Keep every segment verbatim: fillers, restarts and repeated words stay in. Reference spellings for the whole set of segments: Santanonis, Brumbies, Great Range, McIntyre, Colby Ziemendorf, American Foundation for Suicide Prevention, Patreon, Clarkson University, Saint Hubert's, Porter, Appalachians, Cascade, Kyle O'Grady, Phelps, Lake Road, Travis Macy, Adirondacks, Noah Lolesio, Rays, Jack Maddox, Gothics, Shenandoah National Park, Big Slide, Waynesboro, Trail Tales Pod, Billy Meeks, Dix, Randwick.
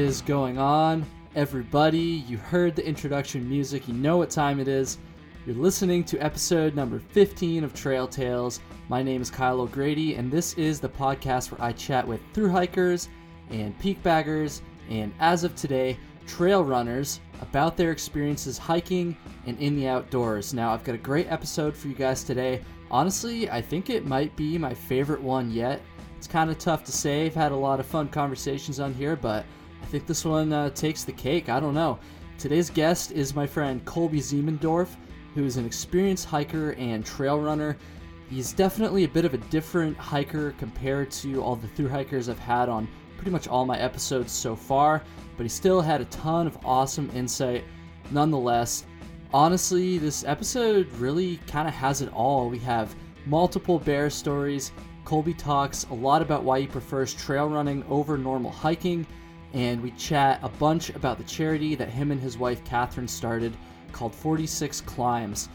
is going on, everybody? You heard the introduction music, you know what time it is. You're listening to episode number fifteen of Trail Tales. My name is Kyle O'Grady, and this is the podcast where I chat with thru-hikers and peak baggers and, as of today, trail runners about their experiences hiking and in the outdoors. Now, I've got a great episode for you guys today. Honestly, I think it might be my favorite one yet. It's kind of tough to say. I've had a lot of fun conversations on here, but I think this one uh, takes the cake. I don't know. Today's guest is my friend Colby Ziemendorf, who is an experienced hiker and trail runner. He's definitely a bit of a different hiker compared to all the thru-hikers I've had on pretty much all my episodes so far, but he still had a ton of awesome insight nonetheless. Honestly, this episode really kind of has it all. We have multiple bear stories. Colby talks a lot about why he prefers trail running over normal hiking, and we chat a bunch about the charity that him and his wife Catherine started called forty-six Climbs.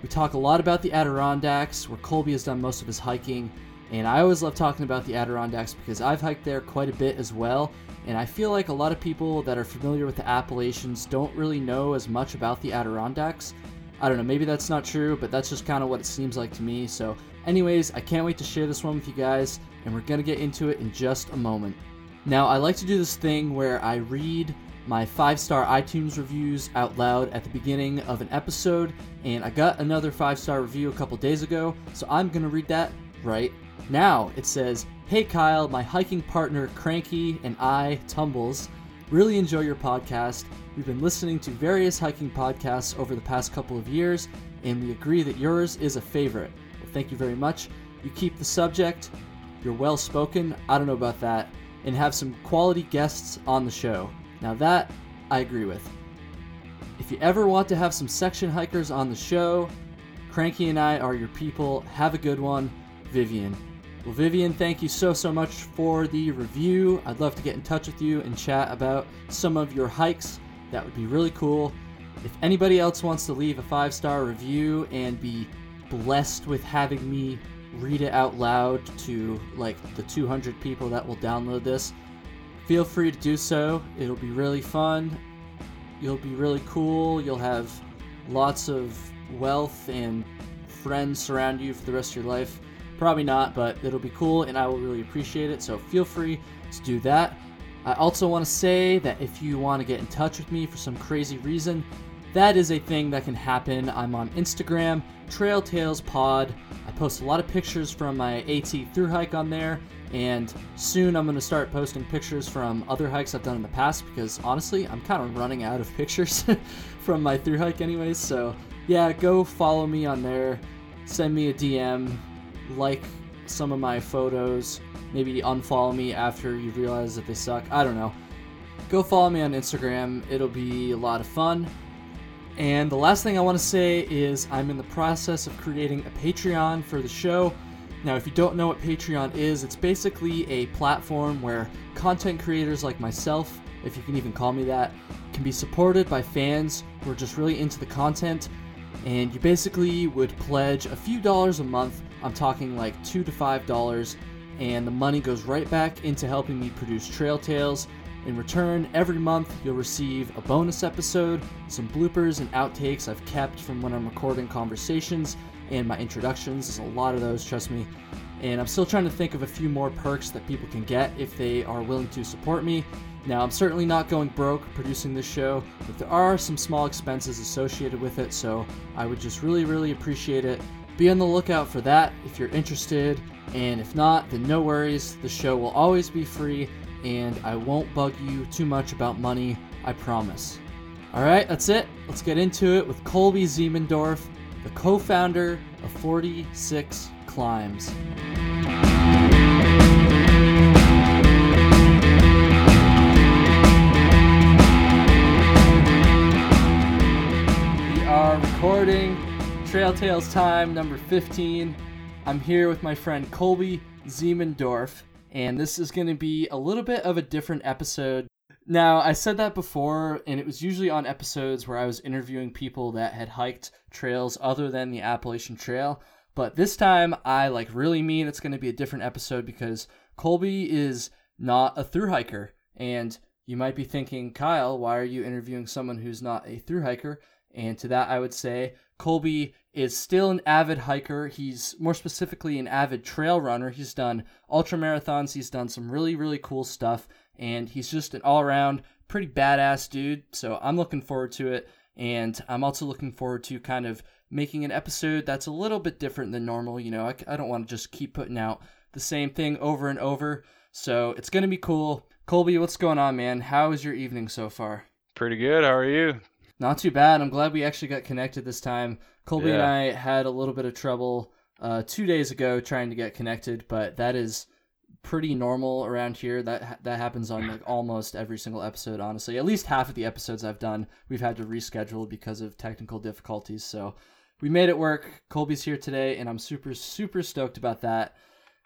We talk a lot about the Adirondacks, where Colby has done most of his hiking, and I always love talking about the Adirondacks because I've hiked there quite a bit as well, and I feel like a lot of people that are familiar with the Appalachians don't really know as much about the Adirondacks. I don't know, maybe that's not true, but that's just kind of what it seems like to me. So anyways, I can't wait to share this one with you guys, and we're going to get into it in just a moment. Now, I like to do this thing where I read my five-star iTunes reviews out loud at the beginning of an episode, and I got another five-star review a couple days ago, so I'm going to read that right now. It says, "Hey Kyle, my hiking partner Cranky and I, Tumbles, really enjoy your podcast. We've been listening to various hiking podcasts over the past couple of years, and we agree that yours is a favorite. Well, thank you very much. You keep the subject, you're well-spoken, I don't know about that, and have some quality guests on the show. Now that, I agree with. If you ever want to have some section hikers on the show, Cranky and I are your people. Have a good one, Vivian." Well, Vivian, thank you so, so much for the review. I'd love to get in touch with you and chat about some of your hikes. That would be really cool. If anybody else wants to leave a five-star review and be blessed with having me read it out loud to, like, the two hundred people that will download this, feel free to do so. It'll be really fun. You'll be really cool. You'll have lots of wealth and friends surround you for the rest of your life. Probably not, but it'll be cool, and I will really appreciate it. So feel free to do that. I also want to say that if you want to get in touch with me for some crazy reason, that is a thing that can happen. I'm on Instagram, Trail Tales Pod. I post a lot of pictures from my AT thru hike on there, and soon I'm going to start posting pictures from other hikes I've done in the past because, honestly, I'm kind of running out of pictures from my thru hike anyways. So yeah, go follow me on there, send me a D M, like some of my photos, maybe unfollow me after you realize that they suck. I don't know. Go follow me on Instagram. It'll be a lot of fun. And the last thing I want to say is I'm in the process of creating a Patreon for the show. Now, if you don't know what Patreon is, it's basically a platform where content creators like myself, if you can even call me that, can be supported by fans who are just really into the content. And you basically would pledge a few dollars a month. I'm talking like two to five dollars, and the money goes right back into helping me produce Trail Tales. In return, every month you'll receive a bonus episode, some bloopers and outtakes I've kept from when I'm recording conversations and my introductions. There's a lot of those, trust me. And I'm still trying to think of a few more perks that people can get if they are willing to support me. Now, I'm certainly not going broke producing this show, but there are some small expenses associated with it, so I would just really, really appreciate it. Be on the lookout for that if you're interested, and if not, then no worries. The show will always be free, and I won't bug you too much about money, I promise. All right, that's it. Let's get into it with Colby Ziemendorf, the co-founder of forty-six Climbs. We are recording Trail Tales time number fifteen. I'm here with my friend Colby Ziemendorf, and this is going to be a little bit of a different episode. Now, I said that before, and it was usually on episodes where I was interviewing people that had hiked trails other than the Appalachian Trail, but this time I like really mean it's going to be a different episode because Colby is not a thru hiker, and You might be thinking, Kyle, why are you interviewing someone who's not a thru hiker? And to that, I would say Colby is still an avid hiker. He's more specifically an avid trail runner. He's done ultra marathons. He's done some really, really cool stuff. And he's just an all-around pretty badass dude. So I'm looking forward to it. And I'm also looking forward to kind of making an episode that's a little bit different than normal. You know, I, I don't want to just keep putting out the same thing over and over. So it's going to be cool. Colby, what's going on, man? How is your evening so far? Pretty good. How are you? Not too bad. I'm glad we actually got connected this time. Colby yeah. and I had a little bit of trouble uh, two days ago trying to get connected, but that is pretty normal around here. That that happens on like almost every single episode, honestly. At least half of the episodes I've done, we've had to reschedule because of technical difficulties. So we made it work. Colby's here today, and I'm super, super stoked about that.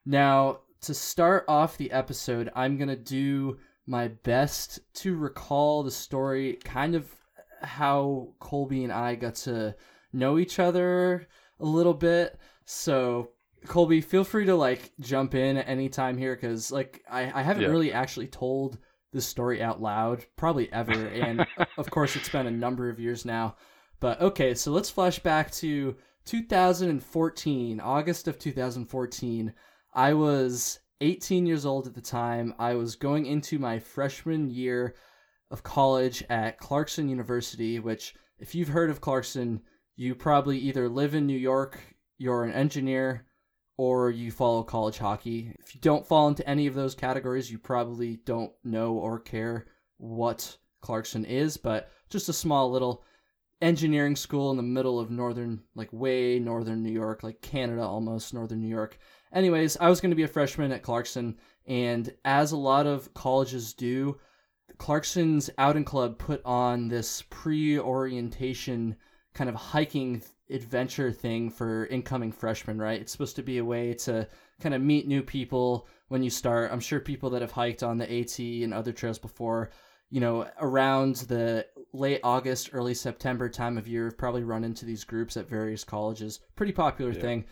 Now, to start off the episode, I'm going to do my best to recall the story, kind of how Colby and I got to know each other a little bit. So Colby, feel free to like jump in at any time here, because like I, I haven't yeah. really actually told this story out loud probably ever, and of course it's been a number of years now. But okay, so let's flash back to two thousand fourteen, August of two thousand fourteen. I was eighteen years old at the time. I was going into my freshman year of college at Clarkson University, which if you've heard of Clarkson, you probably either live in New York, you're an engineer, or you follow college hockey. If you don't fall into any of those categories, you probably don't know or care what Clarkson is, but just a small little engineering school in the middle of northern, like way northern New York, like Canada almost, northern New York. Anyways, I was going to be a freshman at Clarkson, and as a lot of colleges do, Clarkson's Outing Club put on this pre-orientation kind of hiking adventure thing for incoming freshmen, right? It's supposed to be a way to kind of meet new people when you start. I'm sure people that have hiked on the AT and other trails before, you know, around the late August, early September time of year, have probably run into these groups at various colleges. Pretty popular yeah. thing.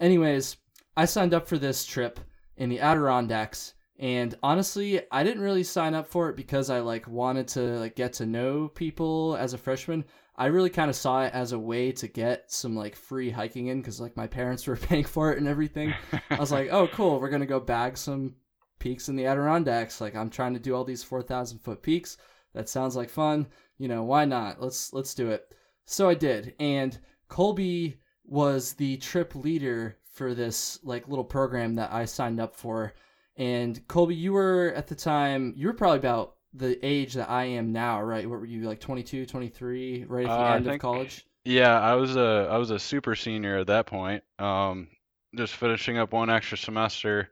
Anyways, I signed up for this trip in the Adirondacks. And honestly, I didn't really sign up for it because I like wanted to like get to know people as a freshman. I really kind of saw it as a way to get some like free hiking in, because like my parents were paying for it and everything. I was like, oh, cool. We're going to go bag some peaks in the Adirondacks. Like I'm trying to do all these four thousand foot peaks. That sounds like fun. You know, why not? Let's let's do it. So I did. And Colby was the trip leader for this like little program that I signed up for. And Colby, you were at the time, you were probably about the age that I am now, right? What were you, like twenty-two, twenty-three, right at the uh, end I think, of college? Yeah, I was a I was a super senior at that point, um, just finishing up one extra semester,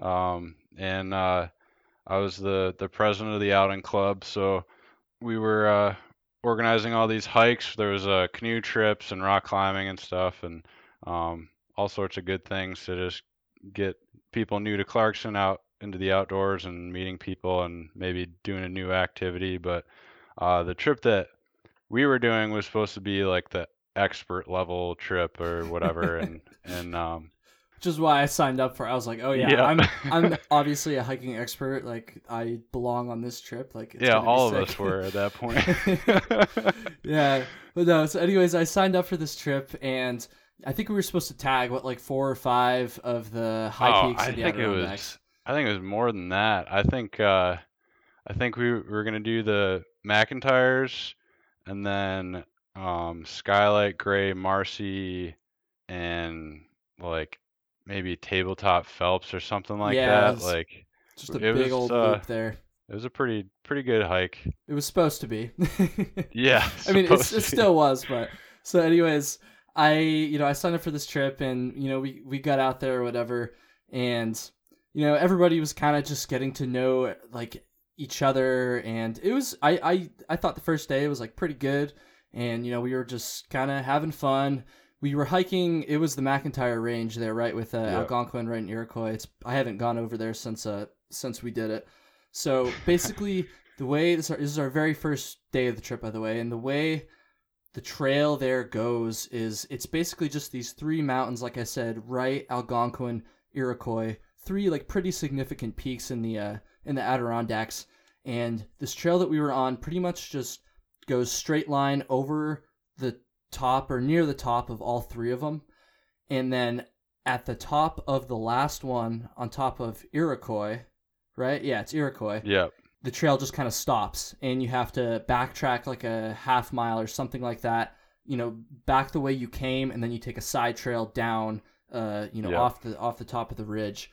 um, and uh, I was the, the president of the Outing Club. So we were uh, organizing all these hikes. There was uh, canoe trips and rock climbing and stuff, and um, all sorts of good things to just get people new to Clarkson out into the outdoors and meeting people and maybe doing a new activity. But uh, the trip that we were doing was supposed to be like the expert level trip or whatever. and, and, um, which is why I signed up for it. I was like, oh yeah, yeah. I'm, I'm obviously a hiking expert. Like I belong on this trip. Like, it's yeah, all sick. Of us were at that point. yeah. But no, so anyways, I signed up for this trip, and I think we were supposed to tag what, like four or five of the high oh, peaks. I in the think it was. I think it was more than that. I think. Uh, I think we were gonna do the McIntyres, and then um, Skylight, Gray, Marcy, and like maybe Tabletop, Phelps, or something like yeah, that. It was like just a big was, old uh, loop there. It was a pretty pretty good hike. It was supposed to be. yeah. I mean, it still was, but so anyways. I, you know, I signed up for this trip, and, you know, we, we got out there or whatever, and, you know, everybody was kind of just getting to know like each other. And it was, I, I, I thought the first day was like pretty good. And, you know, we were just kind of having fun. We were hiking. It was the McIntyre Range there, right? With uh, yeah. Algonquin, right in Iroquois. It's, I haven't gone over there since, uh, since we did it. So basically the way this, this is our very first day of the trip, by the way, and the way the trail there goes is it's basically just these three mountains, like I said, right, Algonquin, Iroquois, three like pretty significant peaks in the uh, in the Adirondacks. And this trail that we were on pretty much just goes straight line over the top or near the top of all three of them. And then at the top of the last one on top of Iroquois, right? Yeah, it's Iroquois. Yeah. The trail just kind of stops and you have to backtrack like a half mile or something like that, you know, back the way you came. And then you take a side trail down, uh, you know, yeah. off the, off the top of the ridge.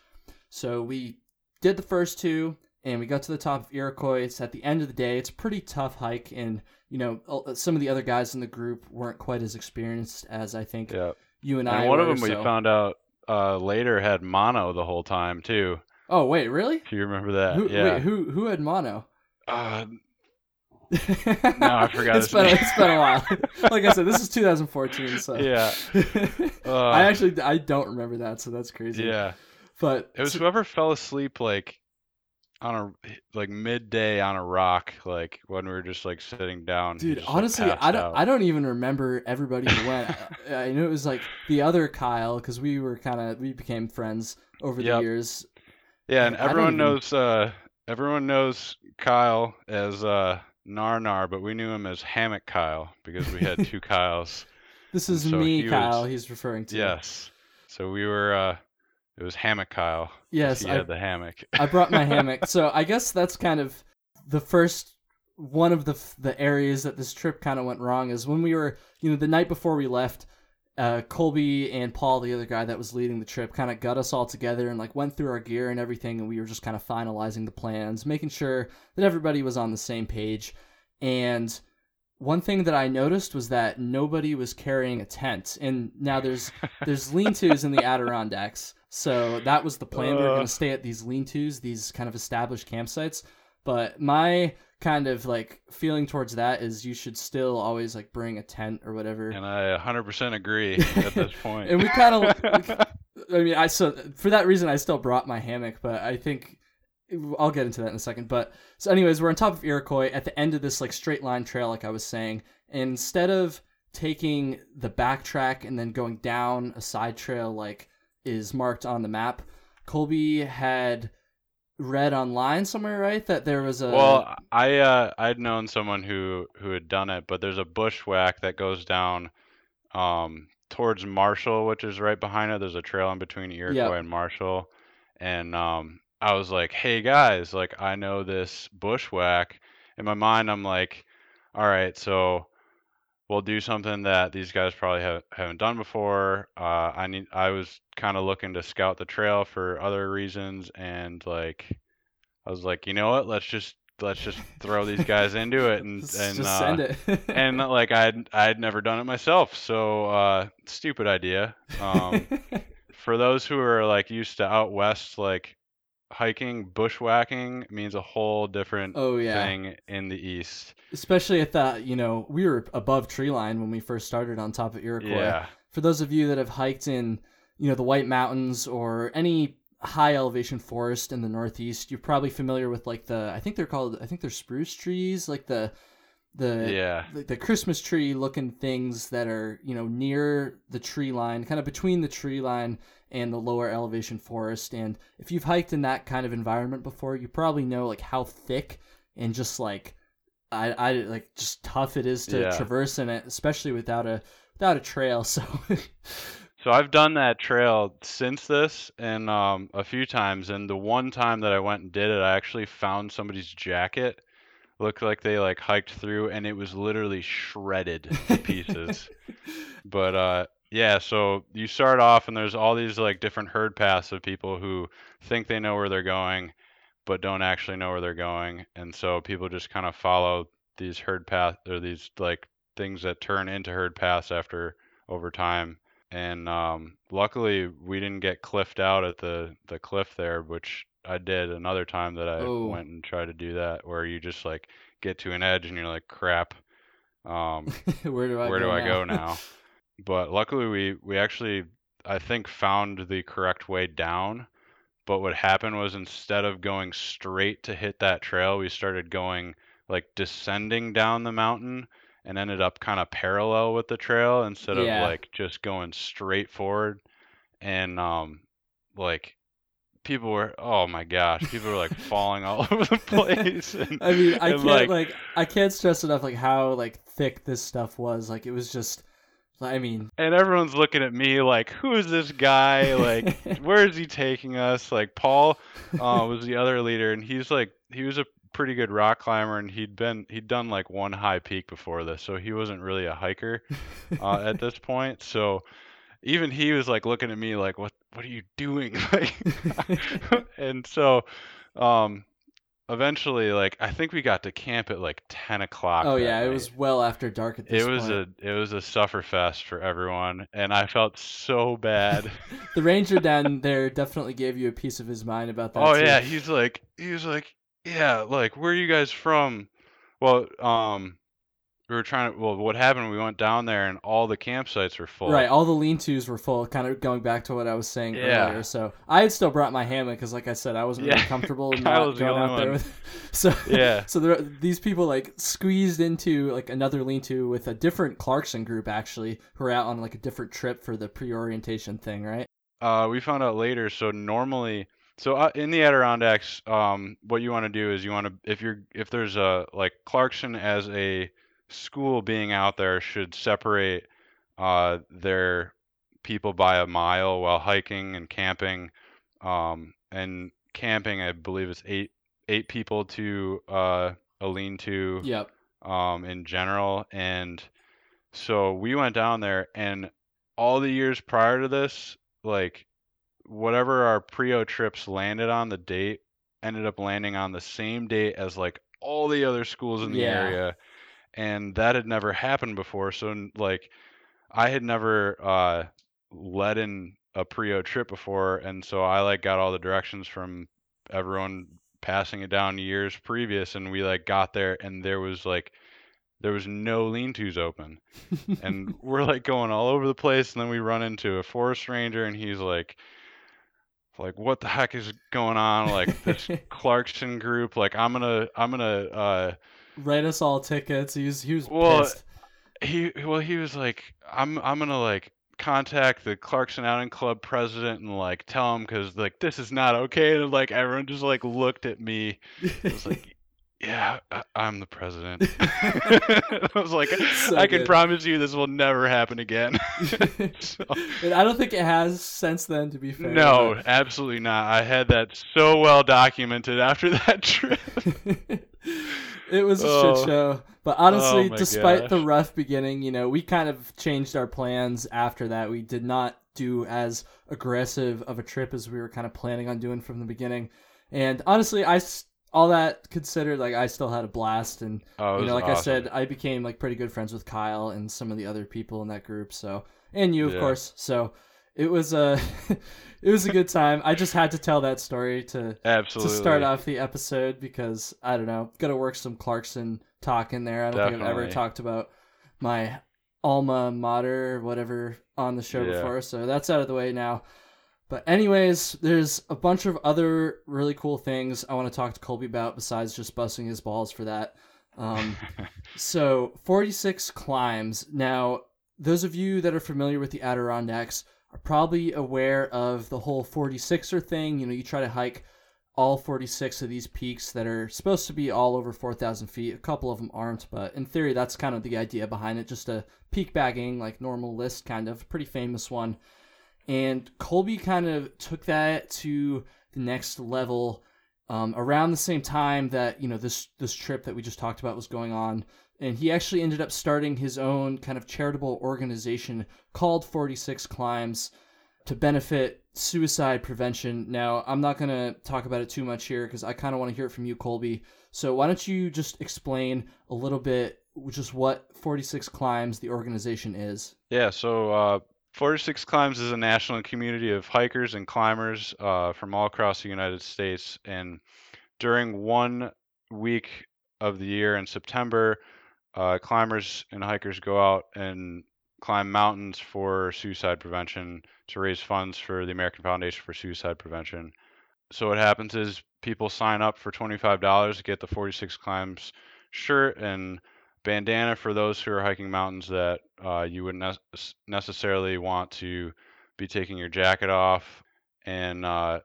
So we did the first two. And we got to the top of Iroquois. It's at the end of the day. It's a pretty tough hike. And, you know, some of the other guys in the group weren't quite as experienced as I think yeah. you and, and I were. And one of them so. we found out uh, later had mono the whole time, too. Oh, wait, really? If you remember that. Who, yeah. Wait, who, who had mono? Uh, no, I forgot it's his been, name. It's been a while. Like I said, this is two thousand fourteen. So yeah. Uh, I actually I don't remember that, so that's crazy. Yeah. But it was so, whoever fell asleep, like, on a like midday on a rock, like when we were just like sitting down. Dude, just, honestly, like, I don't, out. I don't even remember everybody who went. I, I knew it was like the other Kyle because we were kind of we became friends over the yep. years. Yeah, and, and everyone even... knows uh, everyone knows Kyle as uh, Nar Nar, but we knew him as Hammock Kyle because we had two Kyles. This is so me, he Kyle. Was... He's referring to. Yes, so we were. Uh, It was Hammock Kyle. Yes, he I, had the hammock. I brought my hammock. So I guess that's kind of the first one of the the areas that this trip kind of went wrong is when we were, you know, the night before we left, uh, Colby and Paul, the other guy that was leading the trip, kind of got us all together and like went through our gear and everything. And we were just kind of finalizing the plans, making sure that everybody was on the same page. And one thing that I noticed was that nobody was carrying a tent. And now there's there's lean-tos in the Adirondacks. So that was the plan. Uh, we were going to stay at these lean-tos, these kind of established campsites. But my kind of like feeling towards that is you should still always like bring a tent or whatever. And I one hundred percent agree at this point. And we kind of, I mean, I so for that reason, I still brought my hammock, but I think I'll get into that in a second. But so anyways, we're on top of Iroquois at the end of this like straight line trail, like I was saying, and instead of taking the backtrack and then going down a side trail, like, is marked on the map. Colby had read online somewhere, right, that there was a... Well, I, uh, I'd known someone who, who had done it, but there's a bushwhack that goes down um, towards Marshall, which is right behind it. There's a trail in between Iroquois yep. and Marshall. And um, I was like, hey, guys, like, I know this bushwhack. In my mind, I'm like, all right, so... we'll do something that these guys probably have, haven't done before. Uh, I need. I was kind of looking to scout the trail for other reasons, and like, I was like, you know what? Let's just let's just throw these guys into it, and let's and just uh, send it. And like I I had never done it myself, so uh, stupid idea. Um, for those who are like used to out west, like hiking, bushwhacking means a whole different oh, yeah. thing in the east. Especially at that, you know, we were above tree line when we first started on top of Iroquois. Yeah. For those of you that have hiked in, you know, the White Mountains or any high elevation forest in the Northeast, you're probably familiar with like the, I think they're called, I think they're spruce trees, like the, the, yeah. the, the Christmas tree looking things that are, you know, near the tree line, kind of between the tree line and the lower elevation forest. And if you've hiked in that kind of environment before, you probably know like how thick and just like I, I like just tough it is to yeah. traverse in it, especially without a without a trail. So So I've done that trail since this and um a few times, and the one time that I went and did it, I actually found somebody's jacket. Looked like they like hiked through and it was literally shredded to pieces. But uh yeah, so you start off and there's all these like different herd paths of people who think they know where they're going, but don't actually know where they're going. And so people just kind of follow these herd paths or these like things that turn into herd paths after over time. And um, luckily we didn't get cliffed out at the, the cliff there, which I did another time that I oh. went and tried to do that, where you just like get to an edge and you're like, crap, um, where do I where go do I now? Go now? But luckily we, we actually, I think, found the correct way down. But what happened was instead of going straight to hit that trail, we started going like descending down the mountain and ended up kind of parallel with the trail instead yeah. of like just going straight forward. And um, like people were, oh my gosh, people were like falling all over the place. And, I mean, I can't like, like, I can't stress enough like how like thick this stuff was. Like it was just, I mean, and everyone's looking at me like, who is this guy? Like, where is he taking us? Like Paul uh, was the other leader, and he's like, he was a pretty good rock climber, and he'd been, he'd done like one high peak before this, so he wasn't really a hiker uh, at this point. So even he was like looking at me like, what, what are you doing? Like, and so, um, eventually, like, I think we got to camp at like ten o'clock. Oh yeah. Night. It was well after dark at this point. It was point. a, it was a suffer fest for everyone. And I felt so bad. The ranger down there definitely gave you a piece of his mind about that. Oh too. Yeah. He's like, he was like, yeah, like, where are you guys from? Well, um, we were trying to, well, what happened, we went down there and all the campsites were full. Right, all the lean-tos were full, kind of going back to what I was saying yeah. earlier. So I had still brought my hammock because, like I said, I wasn't yeah. really comfortable not was going the out one. There. With, so yeah. so there, these people, like, squeezed into, like, another lean-to with a different Clarkson group, actually, who were out on, like, a different trip for the pre-orientation thing, right? Uh, we found out later, so normally... So uh, in the Adirondacks, um, what you want to do is you want to, if you're, if there's a, like Clarkson as a school being out there should separate uh, their people by a mile while hiking and camping. Um, and camping, I believe it's eight, eight people to uh, a lean-to yep. um, in general. And so we went down there, and all the years prior to this, like, whatever our pre-o trips landed on the date ended up landing on the same date as like all the other schools in the yeah. area, and that had never happened before. So like I had never uh led in a pre-o trip before, and so I like got all the directions from everyone passing it down years previous, and we like got there and there was like there was no lean-tos open, and we're like going all over the place, and then we run into a forest ranger, and he's like like what the heck is going on, like this Clarkson group, like i'm gonna i'm gonna uh write us all tickets. He was he was well pissed. he well he was like i'm i'm gonna like contact the Clarkson Outing Club president and like tell him because like this is not okay. And like everyone just like looked at me. It was like yeah, I, I'm the president. I was like, so I good. Can promise you this will never happen again. So, and I don't think it has since then, to be fair. No, but... absolutely not. I had that so well documented after that trip. It was a oh. shit show. But honestly, oh despite gosh. the rough beginning, you know, we kind of changed our plans after that. We did not do as aggressive of a trip as we were kind of planning on doing from the beginning. And honestly, I... St- all that considered, like, I still had a blast, and, oh, you know, like awesome. I said, I became, like, pretty good friends with Kyle and some of the other people in that group, so, and you, of yeah. course, so it was a, it was a good time. I just had to tell that story to, Absolutely. to start off the episode, because, I don't know, gotta work some Clarkson talk in there. I don't Definitely. think I've ever talked about my alma mater, whatever, on the show yeah. before, so that's out of the way now. But anyways, there's a bunch of other really cool things I want to talk to Colby about besides just busting his balls for that. Um, so forty-six Climbs. Now, those of you that are familiar with the Adirondacks are probably aware of the whole forty-sixer thing. You know, you try to hike all forty-six of these peaks that are supposed to be all over four thousand feet. A couple of them aren't, but in theory, that's kind of the idea behind it. Just a peak bagging, like normal list, kind of pretty famous one. And Colby kind of took that to the next level um, around the same time that, you know, this this trip that we just talked about was going on. And he actually ended up starting his own kind of charitable organization called forty-six Climbs to benefit suicide prevention. Now, I'm not going to talk about it too much here because I kind of want to hear it from you, Colby. So why don't you just explain a little bit just what forty-six Climbs, the organization, is? Yeah, so... uh forty-six Climbs is a national community of hikers and climbers uh, from all across the United States. And during one week of the year in September, uh, climbers and hikers go out and climb mountains for suicide prevention to raise funds for the American Foundation for Suicide Prevention. So what happens is people sign up for twenty-five dollars to get the forty-six Climbs shirt and bandana for those who are hiking mountains that uh, you wouldn't ne- necessarily want to be taking your jacket off. And uh,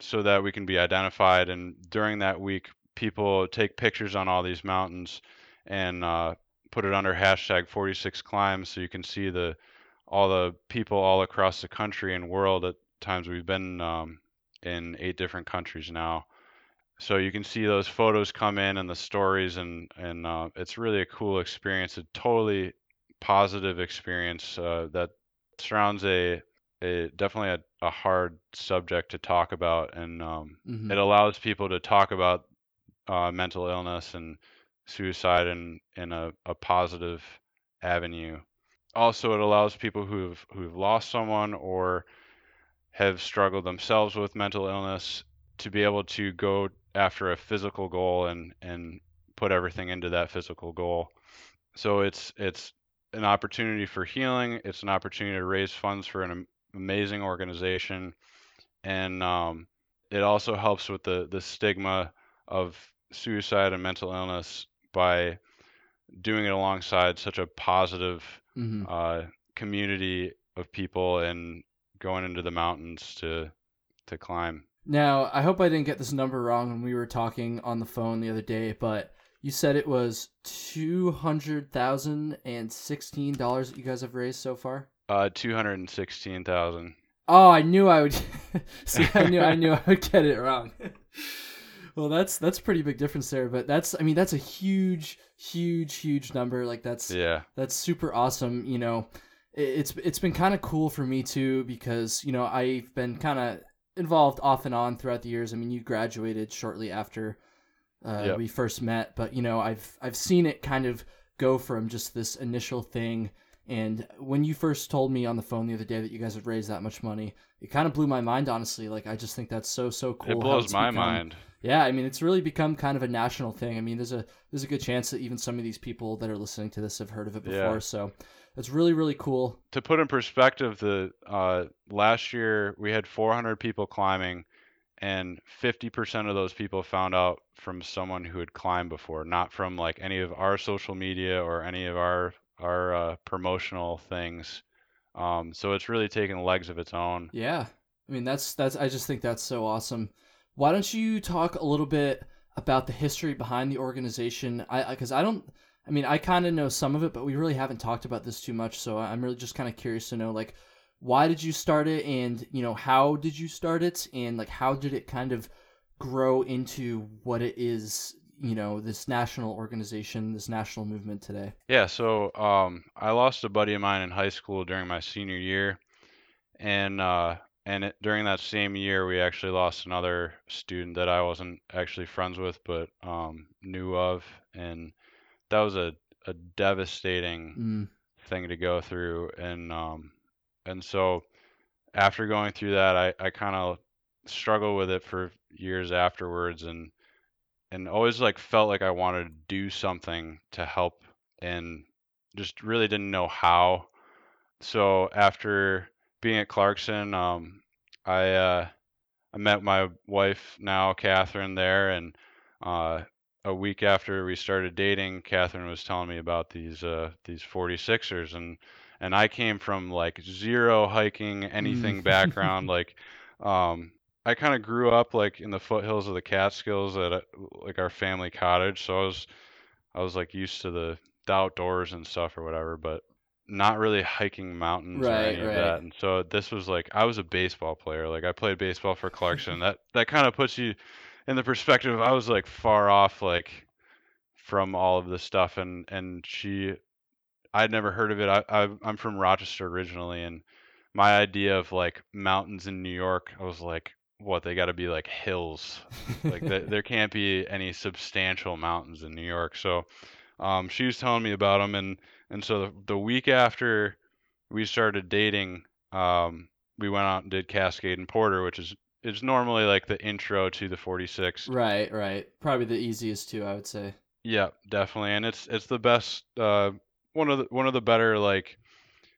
so that we can be identified. And during that week, people take pictures on all these mountains and uh, put it under hashtag forty-six climbs, so you can see the all the people all across the country and world. At times we've been um, in eight different countries now. So you can see those photos come in and the stories, and, and uh, it's really a cool experience, a totally positive experience uh, that surrounds a, a definitely a, a hard subject to talk about. And um, mm-hmm. it allows people to talk about uh, mental illness and suicide in, in a, a positive avenue. Also, it allows people who've, who've lost someone or have struggled themselves with mental illness to be able to go after a physical goal and, and put everything into that physical goal. So it's it's an opportunity for healing. It's an opportunity to raise funds for an amazing organization. And um, it also helps with the, the stigma of suicide and mental illness by doing it alongside such a positive mm-hmm. uh, community of people and going into the mountains to to climb. Now, I hope I didn't get this number wrong when we were talking on the phone the other day, but you said it was two hundred thousand sixteen dollars that you guys have raised so far? Uh, two hundred sixteen thousand dollars. Oh, I knew I would see, I knew I knew I would get it wrong. Well, that's that's pretty big difference there, but that's I mean, that's a huge huge huge number. Like that's yeah. that's super awesome, you know. It's it's been kind of cool for me too, because, you know, I've been kind of involved off and on throughout the years. I mean, you graduated shortly after uh, yep. we first met, but, you know, I've I've seen it kind of go from just this initial thing. And when you first told me on the phone the other day that you guys had raised that much money, it kind of blew my mind, honestly. Like, I just think that's so so cool. It blows my become, mind. Yeah, I mean, it's really become kind of a national thing. I mean, there's a there's a good chance that even some of these people that are listening to this have heard of it before. Yeah. So. It's really, really cool. To put in perspective, the uh, last year we had four hundred people climbing, and fifty percent of those people found out from someone who had climbed before, not from like any of our social media or any of our our uh, promotional things. Um, so it's really taken legs of its own. Yeah, I mean that's that's. I just think that's so awesome. Why don't you talk a little bit about the history behind the organization? I because I don't. I mean, I kind of know some of it, but we really haven't talked about this too much. So I'm really just kind of curious to know, like, why did you start it, and, you know, how did you start it, and, like, how did it kind of grow into what it is, you know, this national organization, this national movement today? Yeah. So um, I lost a buddy of mine in high school during my senior year. And uh, and it, during that same year, we actually lost another student that I wasn't actually friends with, but um, knew of. And that was a, a devastating mm. thing to go through. And um, and so after going through that, I, I kind of struggled with it for years afterwards, and and always like felt like I wanted to do something to help, and just really didn't know how. So after being at Clarkson, um, I uh, I met my wife now, Catherine, there, and uh, a week after we started dating, Catherine was telling me about these uh, these forty-sixers, and and I came from like zero hiking anything background. Like, um, I kind of grew up like in the foothills of the Catskills at like our family cottage, so I was I was like used to the, the outdoors and stuff or whatever, but not really hiking mountains right, or any right. of that. And so this was like I was a baseball player. Like I played baseball for Clarkson. that that kind of puts you in the perspective. I was like far off, like from all of this stuff, and, and she, I'd never heard of it. I, I I'm from Rochester originally, and my idea of like mountains in New York, I was like, what, they got to be like hills, like th- there can't be any substantial mountains in New York. So, um, she was telling me about them, and and so the, the week after we started dating, um, we went out and did Cascade and Porter, which is It's normally like the intro to the forty-six. Right, right. Probably the easiest too, I would say. Yeah, definitely. And it's it's the best uh, one of the one of the better like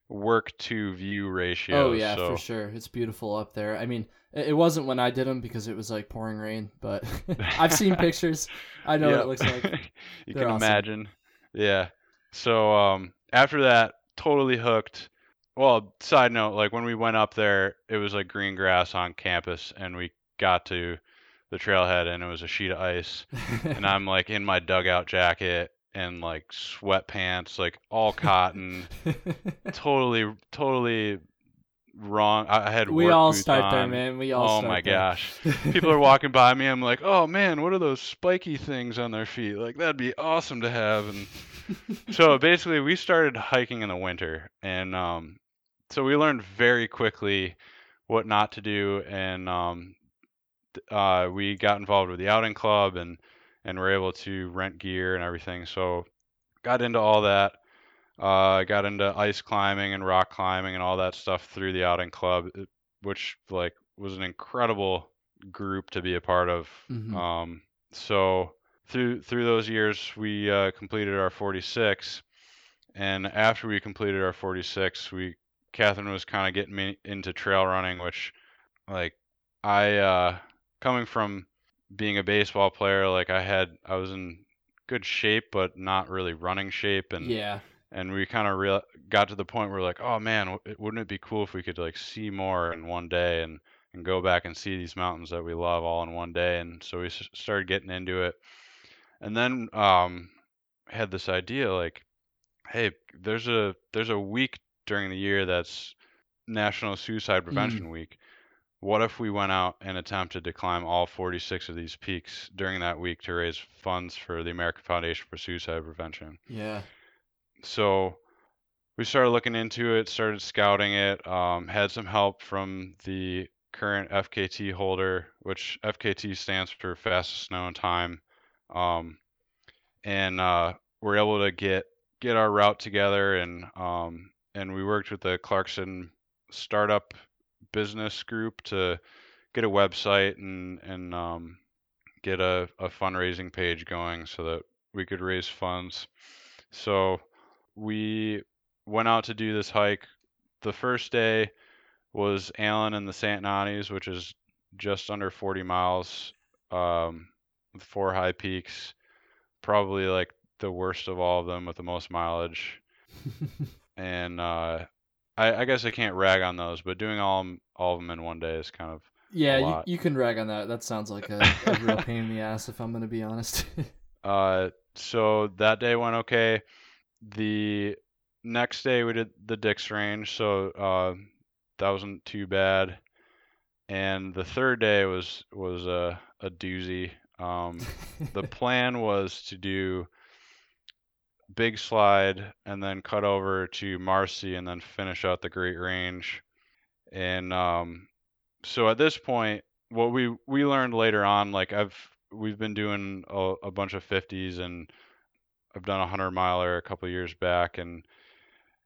work to view ratios. Oh yeah, so. For sure. It's beautiful up there. I mean, it wasn't when I did them because it was like pouring rain, but I've seen pictures. I know yeah. what it looks like. You They're can awesome. Imagine. Yeah. So um, after that, totally hooked. Well, side note, like when we went up there, it was like green grass on campus, and we got to the trailhead and it was a sheet of ice and I'm like in my dugout jacket and like sweatpants, like all cotton, totally, totally wrong. I had we work all boots start on. There, man. We all. Oh start my there. Gosh, people are walking by me. I'm like, oh man, what are those spiky things on their feet? Like that'd be awesome to have. And so basically, we started hiking in the winter, and um, so we learned very quickly what not to do, and um, uh, we got involved with the outing club, and and were able to rent gear and everything. So got into all that. I uh, got into ice climbing and rock climbing and all that stuff through the outing club, which like was an incredible group to be a part of. Mm-hmm. Um, so through through those years, we uh, completed our forty-six, and after we completed our forty-six, we Catherine was kind of getting me into trail running, which like I uh, coming from being a baseball player, like I had I was in good shape, but not really running shape, and yeah. And we kind of re- got to the point where like, oh man, wouldn't it be cool if we could like see more in one day and, and go back and see these mountains that we love all in one day. And so we s- started getting into it. And then um, had this idea like, hey, there's a there's a week during the year that's National Suicide Prevention mm-hmm. Week. What if we went out and attempted to climb all forty-six of these peaks during that week to raise funds for the American Foundation for Suicide Prevention? Yeah. So we started looking into it, started scouting it, um, had some help from the current F K T holder, which F K T stands for Fastest Known Time. Um, and uh, we're able to get get our route together, and um, and we worked with the Clarkson startup business group to get a website and, and um, get a, a fundraising page going so that we could raise funds. So we went out to do this hike. The first day was Allen and the Santanonis, which is just under forty miles, um, with four high peaks, probably like the worst of all of them with the most mileage. And uh, I, I guess I can't rag on those, but doing all, all of them in one day is kind of yeah, a lot. You, you can rag on that. That sounds like a, a real pain in the ass, if I'm going to be honest. uh, so that day went okay. The next day we did the Dix range, so uh, that wasn't too bad. And the third day was was a, a doozy. Um, the plan was to do Big Slide and then cut over to Marcy and then finish out the Great Range. And um, so at this point, what we, we learned later on, like I've we've been doing a, a bunch of fifties and I've done a hundred miler a couple of years back. And,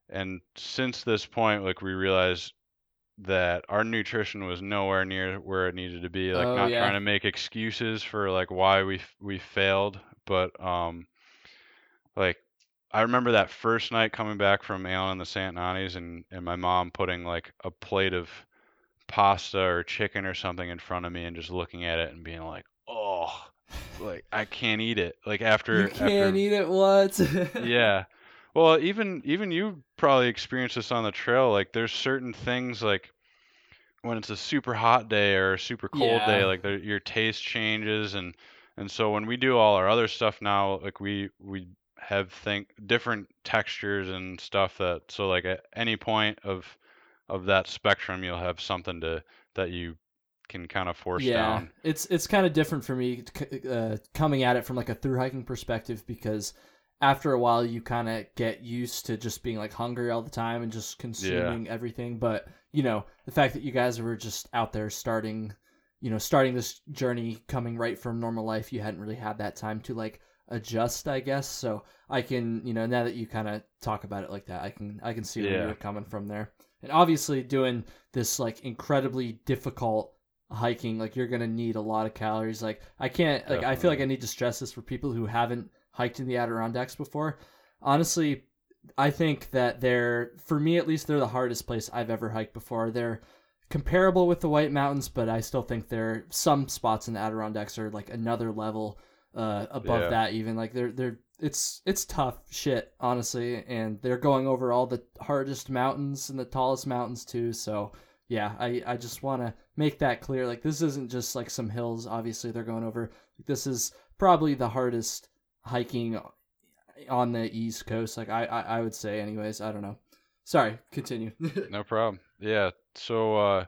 and since this point, like we realized that our nutrition was nowhere near where it needed to be. Like oh, not yeah. trying to make excuses for like why we, we failed. But, um, like I remember that first night coming back from Allen and the Santanonis and, and my mom putting like a plate of pasta or chicken or something in front of me and just looking at it and being like, oh, like I can't eat it. Like after you can't after, eat it what? Yeah. Well, even even you probably experienced this on the trail. Like there's certain things like when it's a super hot day or a super cold yeah. day, like the, your taste changes, and and so when we do all our other stuff now, like we we have think different textures and stuff that so like at any point of of that spectrum you'll have something to that you can kind of force yeah, down. It's it's kind of different for me uh, coming at it from like a through hiking perspective, because after a while you kind of get used to just being like hungry all the time and just consuming yeah. everything. But you know, the fact that you guys were just out there starting, you know, starting this journey coming right from normal life, you hadn't really had that time to like adjust, I guess. So I can, you know, now that you kind of talk about it like that, I can I can see yeah. where you're coming from there. And obviously doing this like incredibly difficult hiking, like you're gonna need a lot of calories. Like I can't like Definitely. I feel like I need to stress this for people who haven't hiked in the Adirondacks before. Honestly, I think that they're, for me at least, they're the hardest place I've ever hiked before. They're comparable with the White Mountains, but I still think they're, some spots in the Adirondacks are like another level uh above yeah. that even. Like they're they're it's it's tough shit, honestly, and they're going over all the hardest mountains and the tallest mountains too. So yeah, I, I just want to make that clear. Like, this isn't just like some hills, obviously, they're going over. This is probably the hardest hiking on the East Coast. Like, I, I, I would say anyways, I don't know. Sorry, continue. No problem. Yeah. So, uh,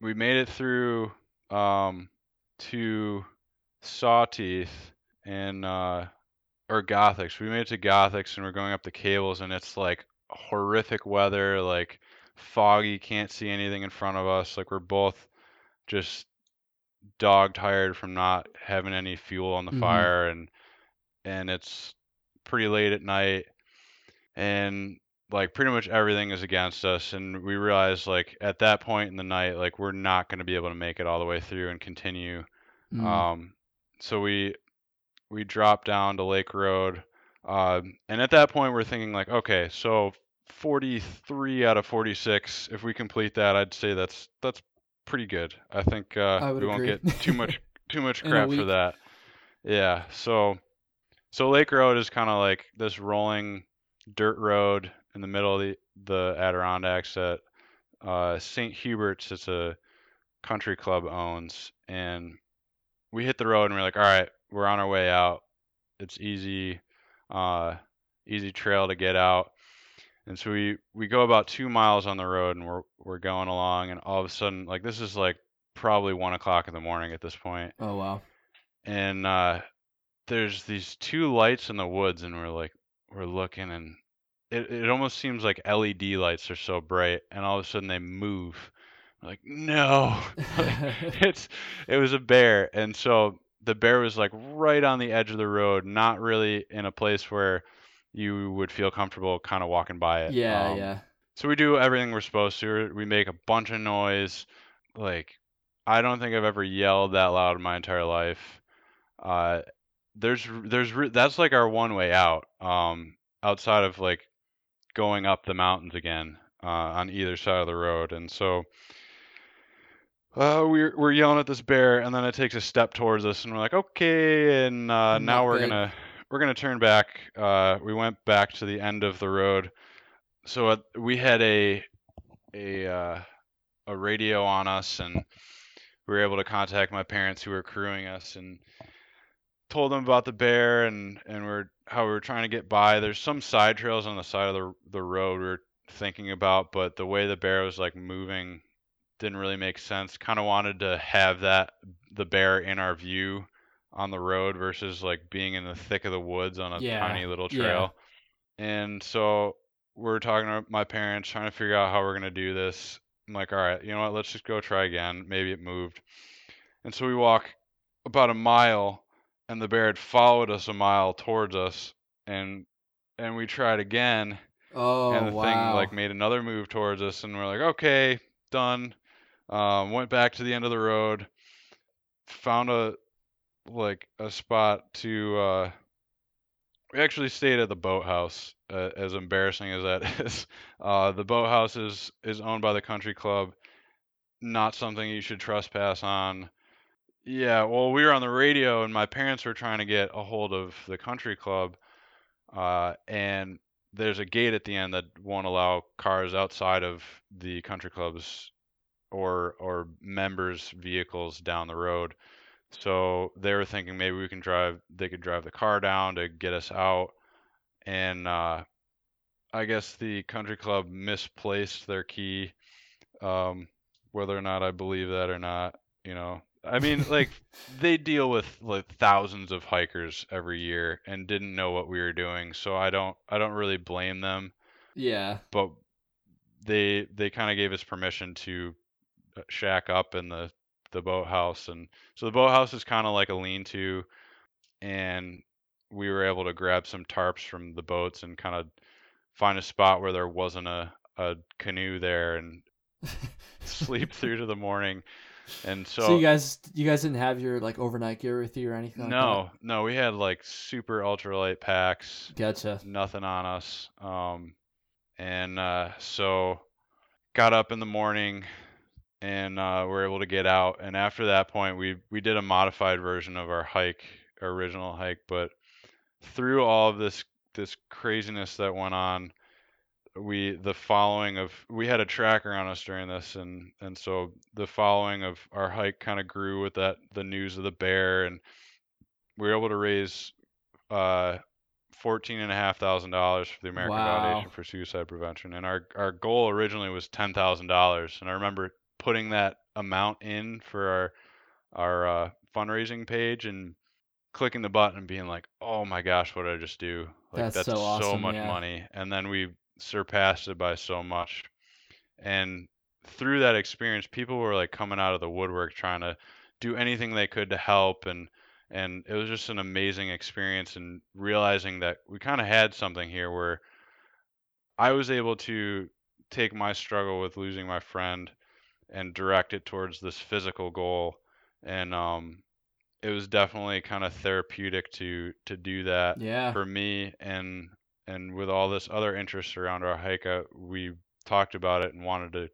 we made it through, um, to Sawteeth and, uh, or Gothics. We made it to Gothics and we're going up the cables, and it's like horrific weather, like foggy, can't see anything in front of us. Like, we're both just dog tired from not having any fuel on the mm-hmm. fire, and, and it's pretty late at night, and like pretty much everything is against us. And we realized, like, at that point in the night, like, we're not going to be able to make it all the way through and continue. Mm-hmm. Um, so we, we dropped down to Lake Road. Uh, and at that point we're thinking like, okay, so forty-three out of forty-six, if we complete that, I'd say that's, that's pretty good. I think, uh, I we agree. Won't get too much, too much crap for that. Yeah. So, so Lake Road is kind of like this rolling dirt road in the middle of the, the Adirondacks that uh, Saint Hubert's, it's a country club, owns. And we hit the road and we're like, all right, we're on our way out. It's easy, uh, easy trail to get out. And so we, we go about two miles on the road, and we're we're going along, and all of a sudden, like, this is like probably one o'clock in the morning at this point. Oh, wow. And uh, there's these two lights in the woods, and we're like, we're looking, and It, it almost seems like L E D lights are so bright, and all of a sudden they move. I'm like, no, it's it was a bear. And so the bear was like right on the edge of the road, not really in a place where you would feel comfortable kind of walking by it. Yeah, um, yeah. So we do everything we're supposed to. We make a bunch of noise. Like, I don't think I've ever yelled that loud in my entire life. Uh, there's there's that's like our one way out. Um, outside of like going up the mountains again uh, on either side of the road. And so uh, we're we're yelling at this bear, and then it takes a step towards us, and we're like, okay, and uh, now we're gonna we're gonna turn back. Uh, we went back to the end of the road, so uh, we had a a uh, a radio on us, and we were able to contact my parents who were crewing us, and told them about the bear and and we're how we were trying to get by. There's some side trails on the side of the the road we were thinking about, but the way the bear was like moving didn't really make sense. Kind of wanted to have that the bear in our view on the road versus like being in the thick of the woods on a yeah, tiny little trail. Yeah. And so we're talking to my parents, trying to figure out how we're gonna do this. I'm like, all right, you know what? Let's just go try again. Maybe it moved. And so we walk about a mile, and the bear had followed us a mile towards us, and and we tried again. Oh, and the wow. thing like made another move towards us, and we're like, okay, done. Um, went back to the end of the road, found a like a spot to. Uh, we actually stayed at the boathouse. Uh, as embarrassing as that is, uh, the boathouse is is owned by the country club. Not something you should trespass on. Yeah, well, we were on the radio, and my parents were trying to get a hold of the country club, uh, and there's a gate at the end that won't allow cars outside of the country club's or or members' vehicles down the road. So they were thinking maybe we can drive. They could drive the car down to get us out, and uh, I guess the country club misplaced their key. Um, whether or not I believe that or not, you know. I mean, like, they deal with like thousands of hikers every year and didn't know what we were doing, so I don't I don't really blame them. Yeah. But they they kind of gave us permission to shack up in the, the boathouse, and so the boathouse is kind of like a lean-to, and we were able to grab some tarps from the boats and kind of find a spot where there wasn't a, a canoe there and sleep through to the morning. And so, so you guys, you guys didn't have your like overnight gear with you or anything? No, like no, we had like super ultralight packs. Gotcha. Nothing on us. Um, and uh, so got up in the morning, and uh, we're able to get out. And after that point, we we did a modified version of our hike, our original hike. But through all of this this craziness that went on, we the following of we had a tracker on us during this, and and so the following of our hike kind of grew with that the news of the bear, and we were able to raise uh fourteen and a half thousand dollars for the American wow. Foundation for Suicide Prevention, and our our goal originally was ten thousand dollars, and I remember putting that amount in for our our uh, fundraising page and clicking the button and being like, "Oh my gosh, what did I just do? Like, that's, that's so, so awesome, much yeah. money!" And then we surpassed it by so much, and through that experience, people were like coming out of the woodwork trying to do anything they could to help, and. And it was just an amazing experience, and realizing that we kind of had something here where I was able to take my struggle with losing my friend and direct it towards this physical goal. And um, it was definitely kind of therapeutic to to do that yeah. for me. And and with all this other interest around our hike, I, we talked about it and wanted to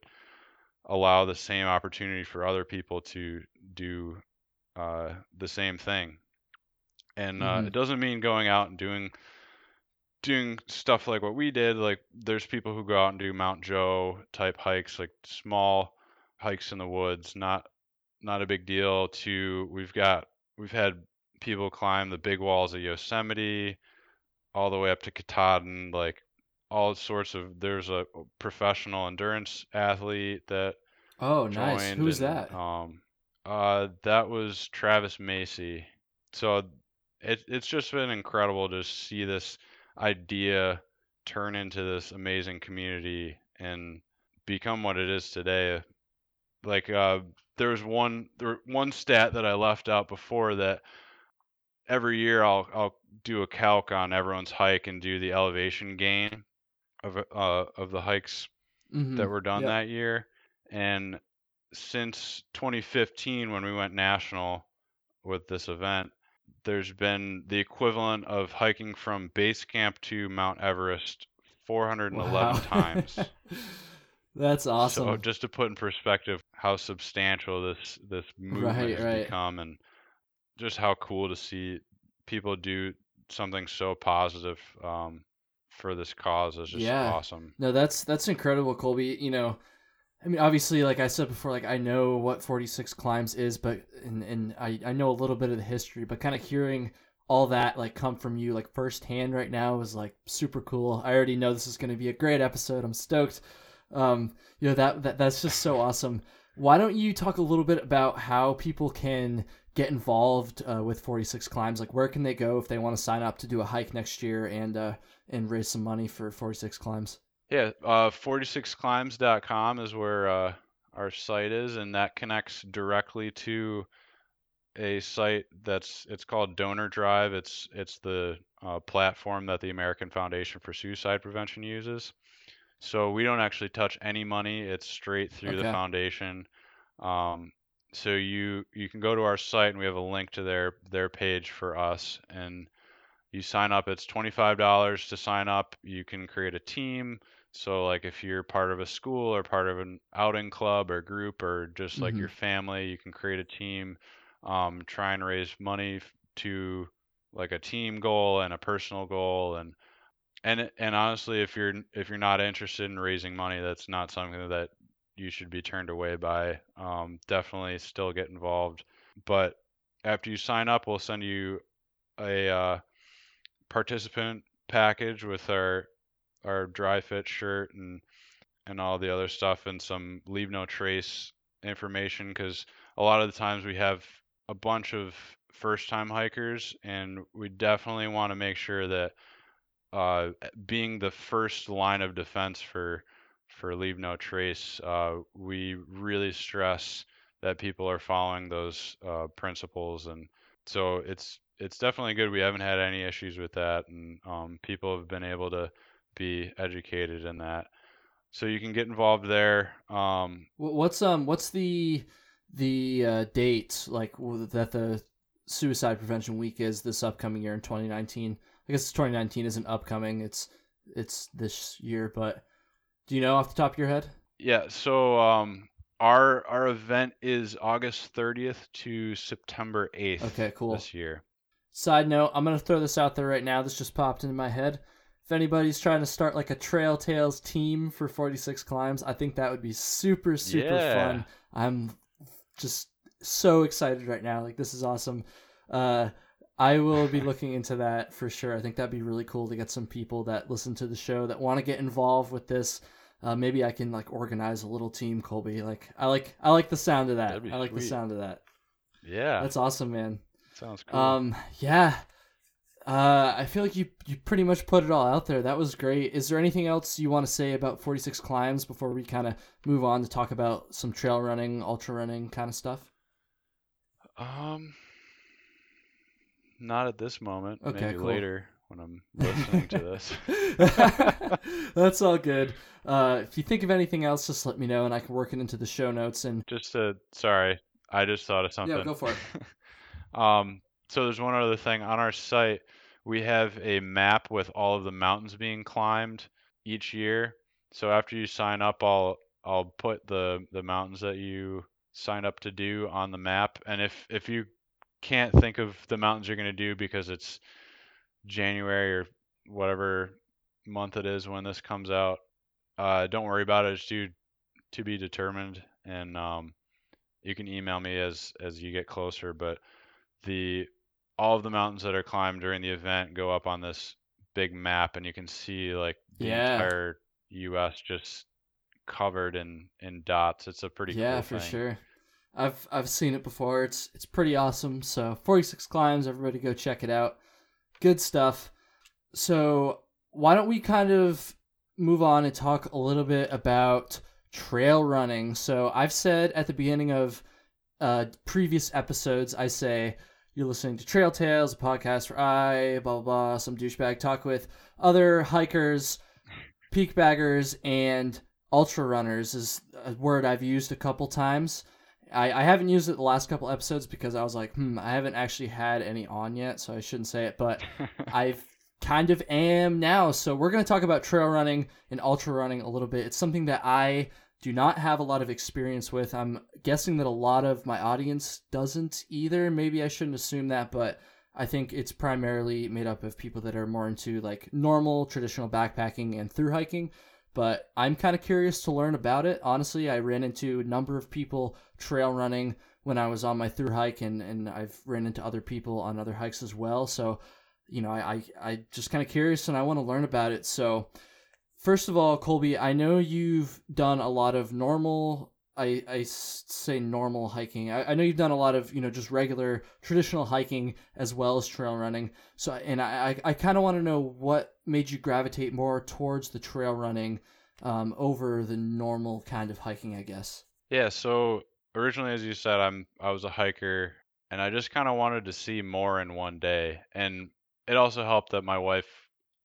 allow the same opportunity for other people to do Uh, the same thing. And uh, mm-hmm. it doesn't mean going out and doing doing stuff like what we did. Like, there's people who go out and do Mount Joe type hikes, like small hikes in the woods, not not a big deal. To we've got we've had people climb the big walls of Yosemite all the way up to Katahdin, like all sorts of. There's a professional endurance athlete that oh nice who's and, that um Uh, that was Travis Macy. So it, it's just been incredible to see this idea turn into this amazing community and become what it is today. Like, uh, there was one, there, one stat that I left out before, that every year I'll, I'll do a calc on everyone's hike and do the elevation gain of, uh, of the hikes mm-hmm. that were done yep. that year. And since twenty fifteen, when we went national with this event, there's been the equivalent of hiking from base camp to Mount Everest four hundred eleven wow. times. That's awesome. So just to put in perspective how substantial this this movement right, has right. become, and just how cool to see people do something so positive um, for this cause is just yeah. awesome. No, that's that's incredible, Colby. You know, I mean, obviously, like I said before, like I know what forty-six Climbs is, but and, and I, I know a little bit of the history, but kind of hearing all that like come from you like firsthand right now is like super cool. I already know this is going to be a great episode. I'm stoked. Um, you know, that, that that's just so awesome. Why don't you talk a little bit about how people can get involved uh, with forty-six Climbs? Like, where can they go if they want to sign up to do a hike next year and uh, and raise some money for forty-six Climbs? Yeah, uh, forty-six climbs dot com is where uh, our site is, and that connects directly to a site that's it's called Donor Drive. It's it's the uh, platform that the American Foundation for Suicide Prevention uses. So we don't actually touch any money; it's straight through okay. the foundation. Um, so you you can go to our site, and we have a link to their their page for us, and you sign up. It's twenty-five dollars to sign up. You can create a team. So like if you're part of a school or part of an outing club or group or just like mm-hmm. your family, you can create a team, um, try and raise money to like a team goal and a personal goal. And, and, and honestly, if you're, if you're not interested in raising money, that's not something that you should be turned away by. Um, definitely still get involved. But after you sign up, we'll send you a, uh, participant package with our our dry fit shirt and and all the other stuff, and some leave no trace information, because a lot of the times we have a bunch of first time hikers, and we definitely want to make sure that uh being the first line of defense for for leave no trace, uh we really stress that people are following those uh principles. And so it's It's definitely good. We haven't had any issues with that, and um, people have been able to be educated in that. So you can get involved there. Um, what's um what's the the uh, date like that the Suicide Prevention Week is this upcoming year in twenty nineteen? I guess twenty nineteen isn't upcoming. It's it's this year, but do you know off the top of your head? Yeah. So um, our our event is August thirtieth to September eighth. Okay, cool. This year. Side note, I'm going to throw this out there right now. This just popped into my head. if anybody's trying to start like a Trail Tales team for forty-six Climbs, I think that would be super, super yeah. fun. I'm just so excited right now. Like, this is awesome. Uh, I will be looking into that for sure. I think that'd be really cool to get some people that listen to the show that want to get involved with this. Uh, maybe I can like organize a little team, Colby. Like I like I like the sound of that. I like sweet. the sound of that. Yeah, that's awesome, man. Sounds cool. Um, yeah. Uh, I feel like you you pretty much put it all out there. That was great. Is there anything else you want to say about forty-six Climbs before we kind of move on to talk about some trail running, ultra running kind of stuff? Um, not at this moment. Okay, maybe cool. Later. When I'm listening to this. That's all good. Uh, if you think of anything else, just let me know and I can work it into the show notes. And just to, sorry, I just thought of something. Yeah, go for it. um, so there's one other thing. On our site, we have a map with all of the mountains being climbed each year. So after you sign up, I'll I'll put the, the mountains that you sign up to do on the map. And if, if you can't think of the mountains you're going to do because it's January or whatever month it is when this comes out, uh don't worry about it. It's due to be determined, and um you can email me as as you get closer, but the all of the mountains that are climbed during the event go up on this big map, and you can see like the yeah. entire U S just covered in in dots. It's a pretty yeah cool for thing. Sure, I've I've seen it before. It's it's pretty awesome. So forty-six Climbs, everybody go check it out. Good stuff. So why don't we kind of move on and talk a little bit about trail running. So I've said at the beginning of uh, previous episodes, I say, you're listening to Trail Tales, a podcast where I, blah, blah, blah, some douchebag talk with other hikers, peak baggers, and ultra runners is a word I've used a couple times. I, I haven't used it the last couple episodes because I was like, hmm, I haven't actually had any on yet, so I shouldn't say it, but I kind of am now. So we're going to talk about trail running and ultra running a little bit. It's something that I do not have a lot of experience with. I'm guessing that a lot of my audience doesn't either. Maybe I shouldn't assume that, but I think it's primarily made up of people that are more into like normal, traditional backpacking and thru hiking. But I'm kind of curious to learn about it. Honestly, I ran into a number of people trail running when I was on my thru hike, and, and I've ran into other people on other hikes as well. So, you know, I, I, I just kind of curious and I want to learn about it. So first of all, Colby, I know you've done a lot of normal, I, I say normal hiking. I, I know you've done a lot of, you know, just regular traditional hiking as well as trail running. So, and I, I, I kind of want to know what made you gravitate more towards the trail running um, over the normal kind of hiking, I guess. Yeah. So originally, as you said, I'm, I was a hiker, and I just kind of wanted to see more in one day. And it also helped that my wife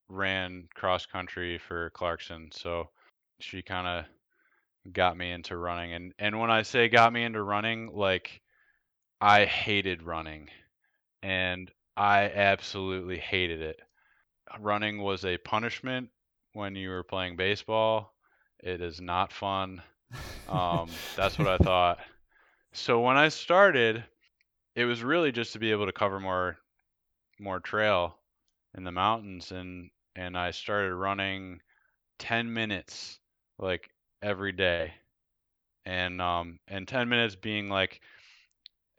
ran cross country for Clarkson. So she kind of got me into running. And, and when I say got me into running, like I hated running, and I absolutely hated it. Running was a punishment when you were playing baseball. It is not fun. Um, that's what I thought. So when I started, it was really just to be able to cover more, more trail in the mountains. And, and I started running ten minutes like every day. And, um, and ten minutes being like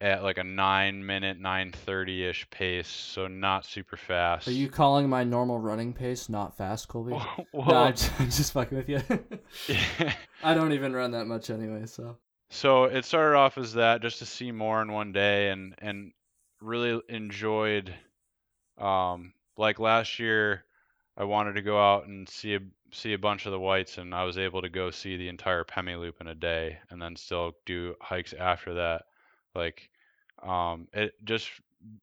at like a nine minute, nine thirty ish pace, so not super fast. Are you calling my normal running pace not fast, Colby? Well, no, I'm just, I'm just fucking with you. Yeah. I don't even run that much anyway, so. So it started off as that, just to see more in one day, and, and really enjoyed, um, like last year, I wanted to go out and see a, see a bunch of the whites, and I was able to go see the entire Pemi Loop in a day, and then still do hikes after that. Like, um, it just,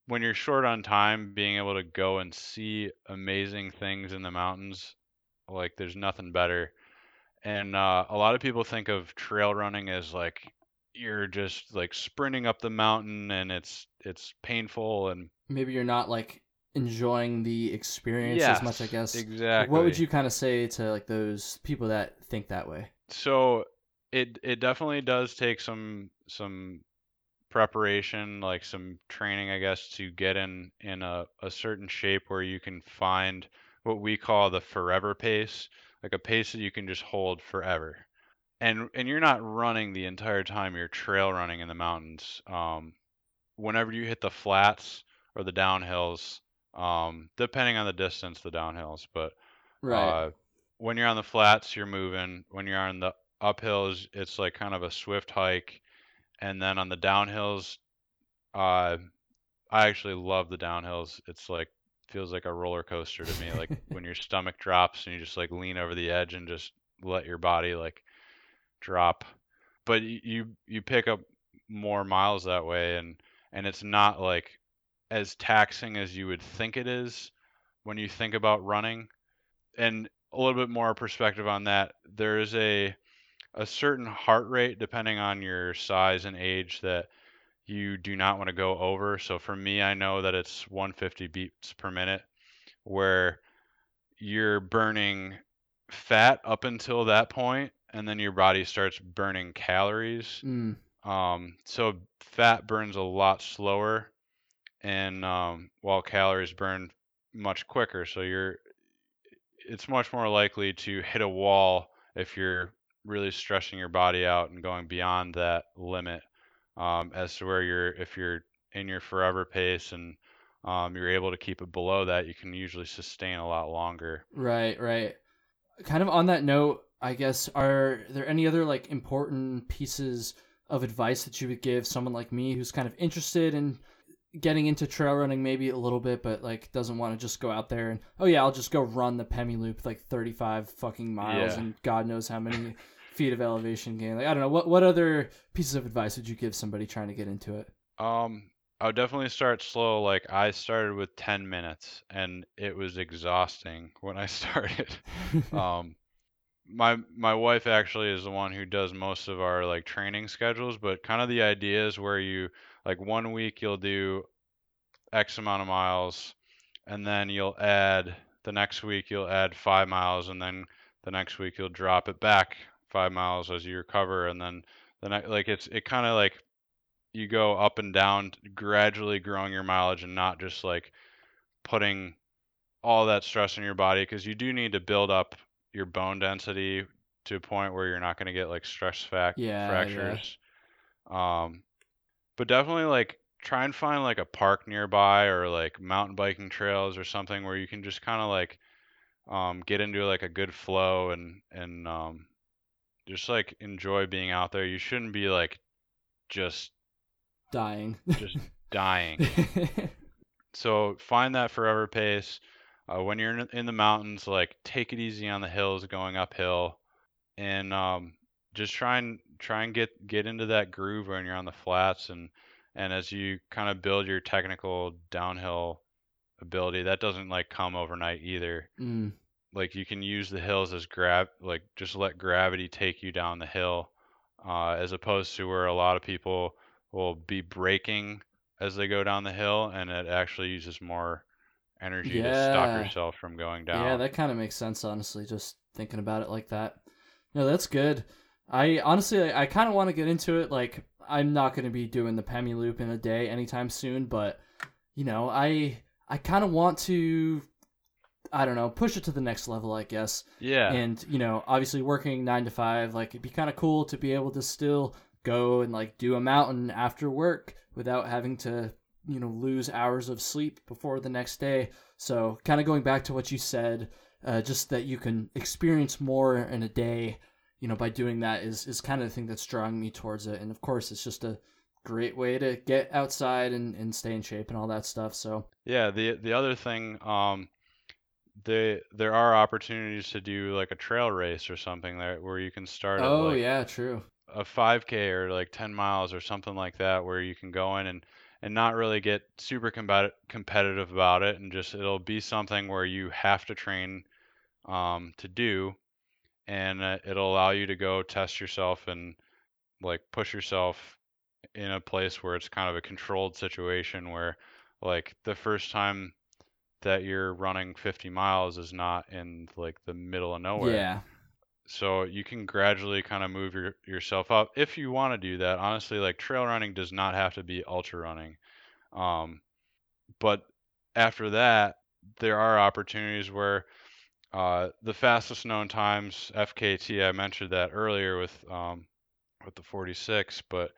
when you're short on time, being able to go and see amazing things in the mountains, like there's nothing better. And, uh, a lot of people think of trail running as like, you're just like sprinting up the mountain, and it's, it's painful, and maybe you're not like enjoying the experience yes, as much, I guess. Exactly. What would you kind of say to like those people that think that way? So it, it definitely does take some, some, preparation, like some training, I guess, to get in in a, a certain shape where you can find what we call the forever pace, like a pace that you can just hold forever. And and you're not running the entire time you're trail running in the mountains. Um, whenever you hit the flats or the downhills, um, depending on the distance, the downhills, but right. uh, when you're on the flats, you're moving. When you're on the uphills, it's like kind of a swift hike. And then on the downhills, uh, I actually love the downhills. It's like, feels like a roller coaster to me. Like when your stomach drops and you just like lean over the edge and just let your body like drop. But you, you pick up more miles that way. And, and it's not like as taxing as you would think it is when you think about running. And a little bit more perspective on that. There is a, a certain heart rate depending on your size and age that you do not want to go over. So for me, I know that it's one hundred fifty beats per minute, where you're burning fat up until that point, and then your body starts burning calories. Mm. Um, so fat burns a lot slower, and um, while calories burn much quicker. So you're, it's much more likely to hit a wall if you're really stressing your body out and going beyond that limit, um, as to where you're, if you're in your forever pace and um, you're able to keep it below that, you can usually sustain a lot longer. Right, right. Kind of on that note, I guess, are there any other like important pieces of advice that you would give someone like me who's kind of interested in getting into trail running maybe a little bit, but like doesn't want to just go out there and, oh yeah, I'll just go run the Pemi Loop like thirty-five fucking miles, yeah, and God knows how many feet of elevation gain. Like, I don't know, what what other pieces of advice would you give somebody trying to get into it? Um, I would definitely start slow. Like I started with ten minutes and it was exhausting when I started. um, my, my wife actually is the one who does most of our like training schedules, but kind of the idea is where you, like one week you'll do X amount of miles, and then you'll add, the next week you'll add five miles, and then the next week you'll drop it back five miles as you recover. And then the next, like it's, it kind of like you go up and down, gradually growing your mileage and not just like putting all that stress on your body. Cause you do need to build up your bone density to a point where you're not going to get like stress fac- yeah, fractures. Yeah. Um, But definitely like try and find like a park nearby or like mountain biking trails or something where you can just kind of like um, get into like a good flow and, and um, just like enjoy being out there. You shouldn't be like just dying, just dying. So find that forever pace. Uh, when you're in, in the mountains, like take it easy on the hills going uphill, and um, just try and try and get, get into that groove when you're on the flats. And, and as you kind of build your technical downhill ability, that doesn't like come overnight either. Mm. Like you can use the hills as grab, like just let gravity take you down the hill, uh, as opposed to where a lot of people will be braking as they go down the hill, and it actually uses more energy yeah. to stop yourself from going down. Yeah. That kind of makes sense. Honestly, just thinking about it like that. No, that's good. I honestly, I, I kind of want to get into it. Like, I'm not going to be doing the Pemi Loop in a day anytime soon, but you know, I, I kind of want to, I don't know, push it to the next level, I guess. Yeah. And you know, obviously working nine to five, like it'd be kind of cool to be able to still go and like do a mountain after work without having to, you know, lose hours of sleep before the next day. So kind of going back to what you said, uh, just that you can experience more in a day, you know, by doing that is, is kind of the thing that's drawing me towards it. And of course, it's just a great way to get outside and, and stay in shape and all that stuff. So yeah, the the other thing, um, the there are opportunities to do like a trail race or something there where you can start. Oh like yeah, true. A five K or like ten miles or something like that, where you can go in and, and not really get super combat- competitive about it, and just it'll be something where you have to train um, to do. And uh, it'll allow you to go test yourself and like push yourself in a place where it's kind of a controlled situation, where like the first time that you're running fifty miles is not in like the middle of nowhere. Yeah. So you can gradually kind of move your, yourself up if you want to do that. Honestly, like trail running does not have to be ultra running. Um, but after that, there are opportunities where uh, the fastest known times, F K T, I mentioned that earlier with um, with the forty-six, but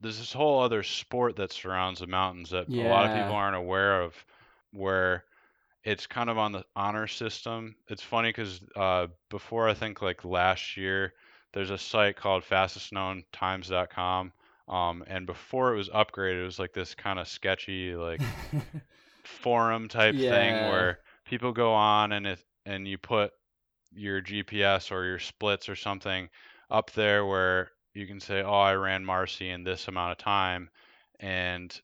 there's this whole other sport that surrounds the mountains that yeah. a lot of people aren't aware of, where it's kind of on the honor system. It's funny because uh, before, I think like last year, there's a site called fastest known times dot com. Um, and before it was upgraded, it was like this kind of sketchy, like forum type yeah. thing where people go on and it, and you put your G P S or your splits or something up there where you can say, oh, I ran Marcy in this amount of time. And,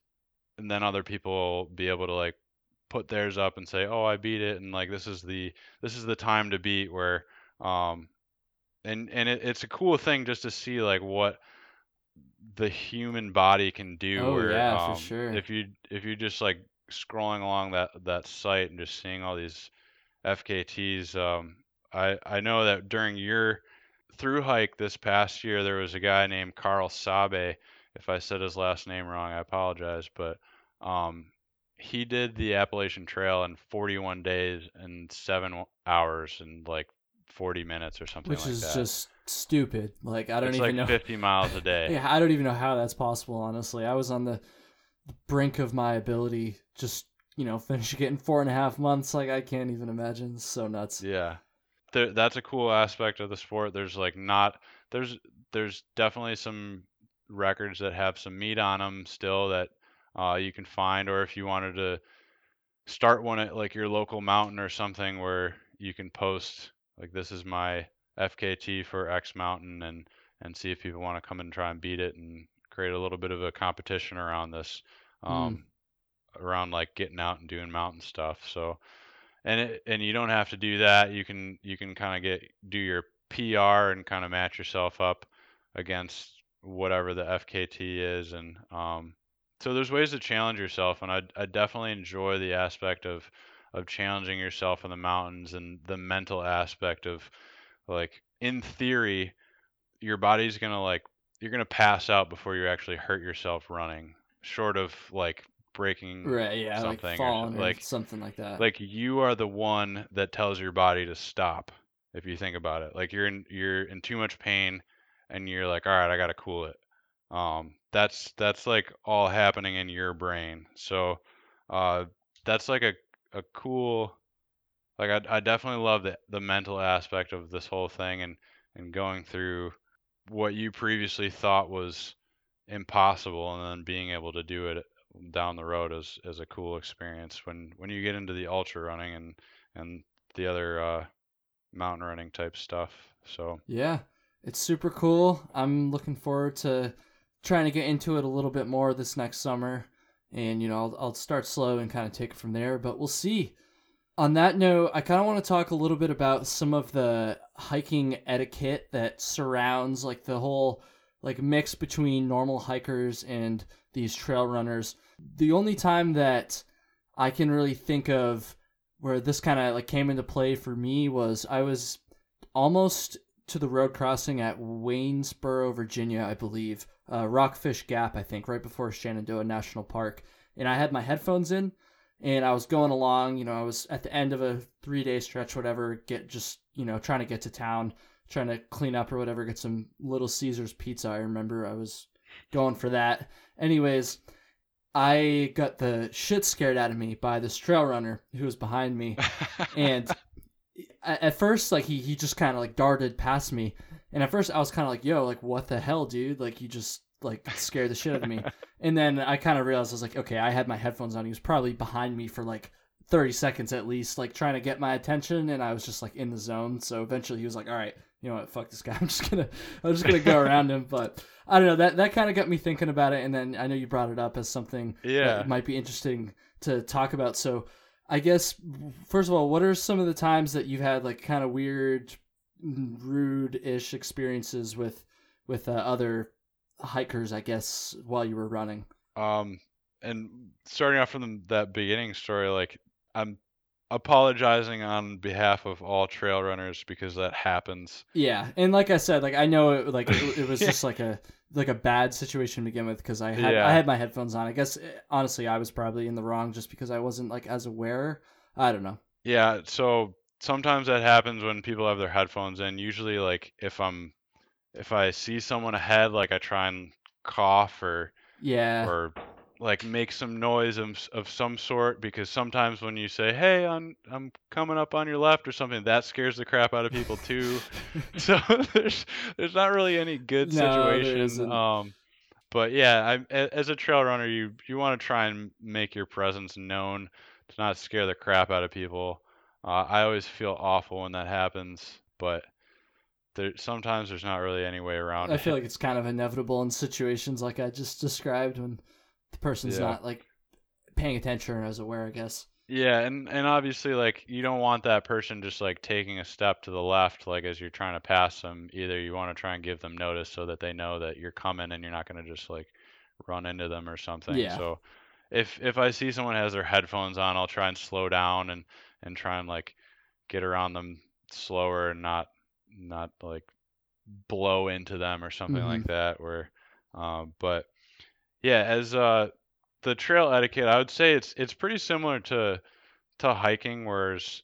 and then other people will be able to like put theirs up and say, oh, I beat it. And like, this is the, this is the time to beat where, um, and, and it, it's a cool thing just to see like what the human body can do. Oh, where, yeah, um, for sure. If you, if you just like scrolling along that, that site and just seeing all these F K Ts, um, I, I know that during your through hike this past year, there was a guy named Carl Sabe. If I said his last name wrong, I apologize, but um, he did the Appalachian Trail in forty-one days and seven hours and like forty minutes or something like that. Which is just stupid. Like, I don't even know. It's like fifty miles a day. Yeah, I don't even know how that's possible, honestly. I was on the brink of my ability, just, you know, finishing it in four and a half months. Like, I can't even imagine. It's so nuts. Yeah. There, that's a cool aspect of the sport. There's like not, there's, there's definitely some records that have some meat on them still that uh, you can find, or if you wanted to start one at like your local mountain or something where you can post like, this is my F K T for X mountain, and, and see if people want to come and try and beat it and create a little bit of a competition around this, um, mm. around like getting out and doing mountain stuff. So, And it, and you don't have to do that. You can you can kind of get do your P R and kind of match yourself up against whatever the F K T is, and um, so there's ways to challenge yourself. And I I definitely enjoy the aspect of of challenging yourself in the mountains and the mental aspect of like, in theory, your body's gonna like you're gonna pass out before you actually hurt yourself running, short of like. breaking right, yeah, something like, falling or, like or something like that. Like, you are the one that tells your body to stop. If you think about it, like you're in you're in too much pain and you're like, all right, I gotta cool it. Um that's that's like all happening in your brain. So uh that's like a a cool, like I I definitely love the the mental aspect of this whole thing, and and going through what you previously thought was impossible and then being able to do it down the road is, is a cool experience when, when you get into the ultra running and, and the other uh, mountain running type stuff. So yeah, it's super cool. I'm looking forward to trying to get into it a little bit more this next summer, and, you know, I'll, I'll start slow and kind of take it from there, but we'll see. On that note, I kind of want to talk a little bit about some of the hiking etiquette that surrounds like the whole like mix between normal hikers and these trail runners. The only time that I can really think of where this kind of like came into play for me was I was almost to the road crossing at Waynesboro, Virginia, I believe, uh, Rockfish Gap, I think, right before Shenandoah National Park. And I had my headphones in and I was going along, you know, I was at the end of a three day stretch, whatever, get just, you know, trying to get to town, trying to clean up or whatever, get some Little Caesar's pizza. I remember I was going for that. Anyways, I got the shit scared out of me by this trail runner who was behind me. And at first, like, he, he just kind of, like, darted past me. And at first, I was kind of like, yo, like, what the hell, dude? Like, you just, like, scared the shit out of me. And then I kind of realized, I was like, okay, I had my headphones on. He was probably behind me for, like, thirty seconds at least, like, trying to get my attention. And I was just, like, in the zone. So eventually, he was like, all right, you know what, fuck this guy. I'm just gonna, I'm just gonna go around him. But I don't know. That that kind of got me thinking about it. And then I know you brought it up as something yeah. that might be interesting to talk about. So I guess first of all, what are some of the times that you've had like kind of weird, rude-ish experiences with with uh, other hikers, I guess, while you were running? Um, and starting off from the, that beginning story, like I'm. apologizing on behalf of all trail runners because that happens. Yeah, and like I said, like I know it, like it, it was just like a like a bad situation to begin with because I had yeah. I had my headphones on. I guess honestly I was probably in the wrong just because I wasn't like as aware I don't know. Yeah, so sometimes that happens when people have their headphones in. Usually, like, if I'm if I see someone ahead, like, I try and cough or yeah or like make some noise of, of some sort, because sometimes when you say, hey, I'm I'm coming up on your left or something, that scares the crap out of people too. So there's there's not really any good no, situation. There isn't. Um, but yeah, I, as a trail runner, you you want to try and make your presence known to not scare the crap out of people. Uh, I always feel awful when that happens, but there sometimes there's not really any way around it. I feel like it's kind of inevitable in situations like I just described, when the person's yeah. not like paying attention or as aware, I guess. Yeah, and, and obviously, like, you don't want that person just like taking a step to the left, like as you're trying to pass them either. You want to try and give them notice so that they know that you're coming and you're not going to just like run into them or something. Yeah. So if if I see someone has their headphones on, I'll try and slow down and, and try and like get around them slower and not not like blow into them or something mm-hmm. like that. Or uh, but yeah, as uh. the trail etiquette, I would say it's it's pretty similar to to hiking, whereas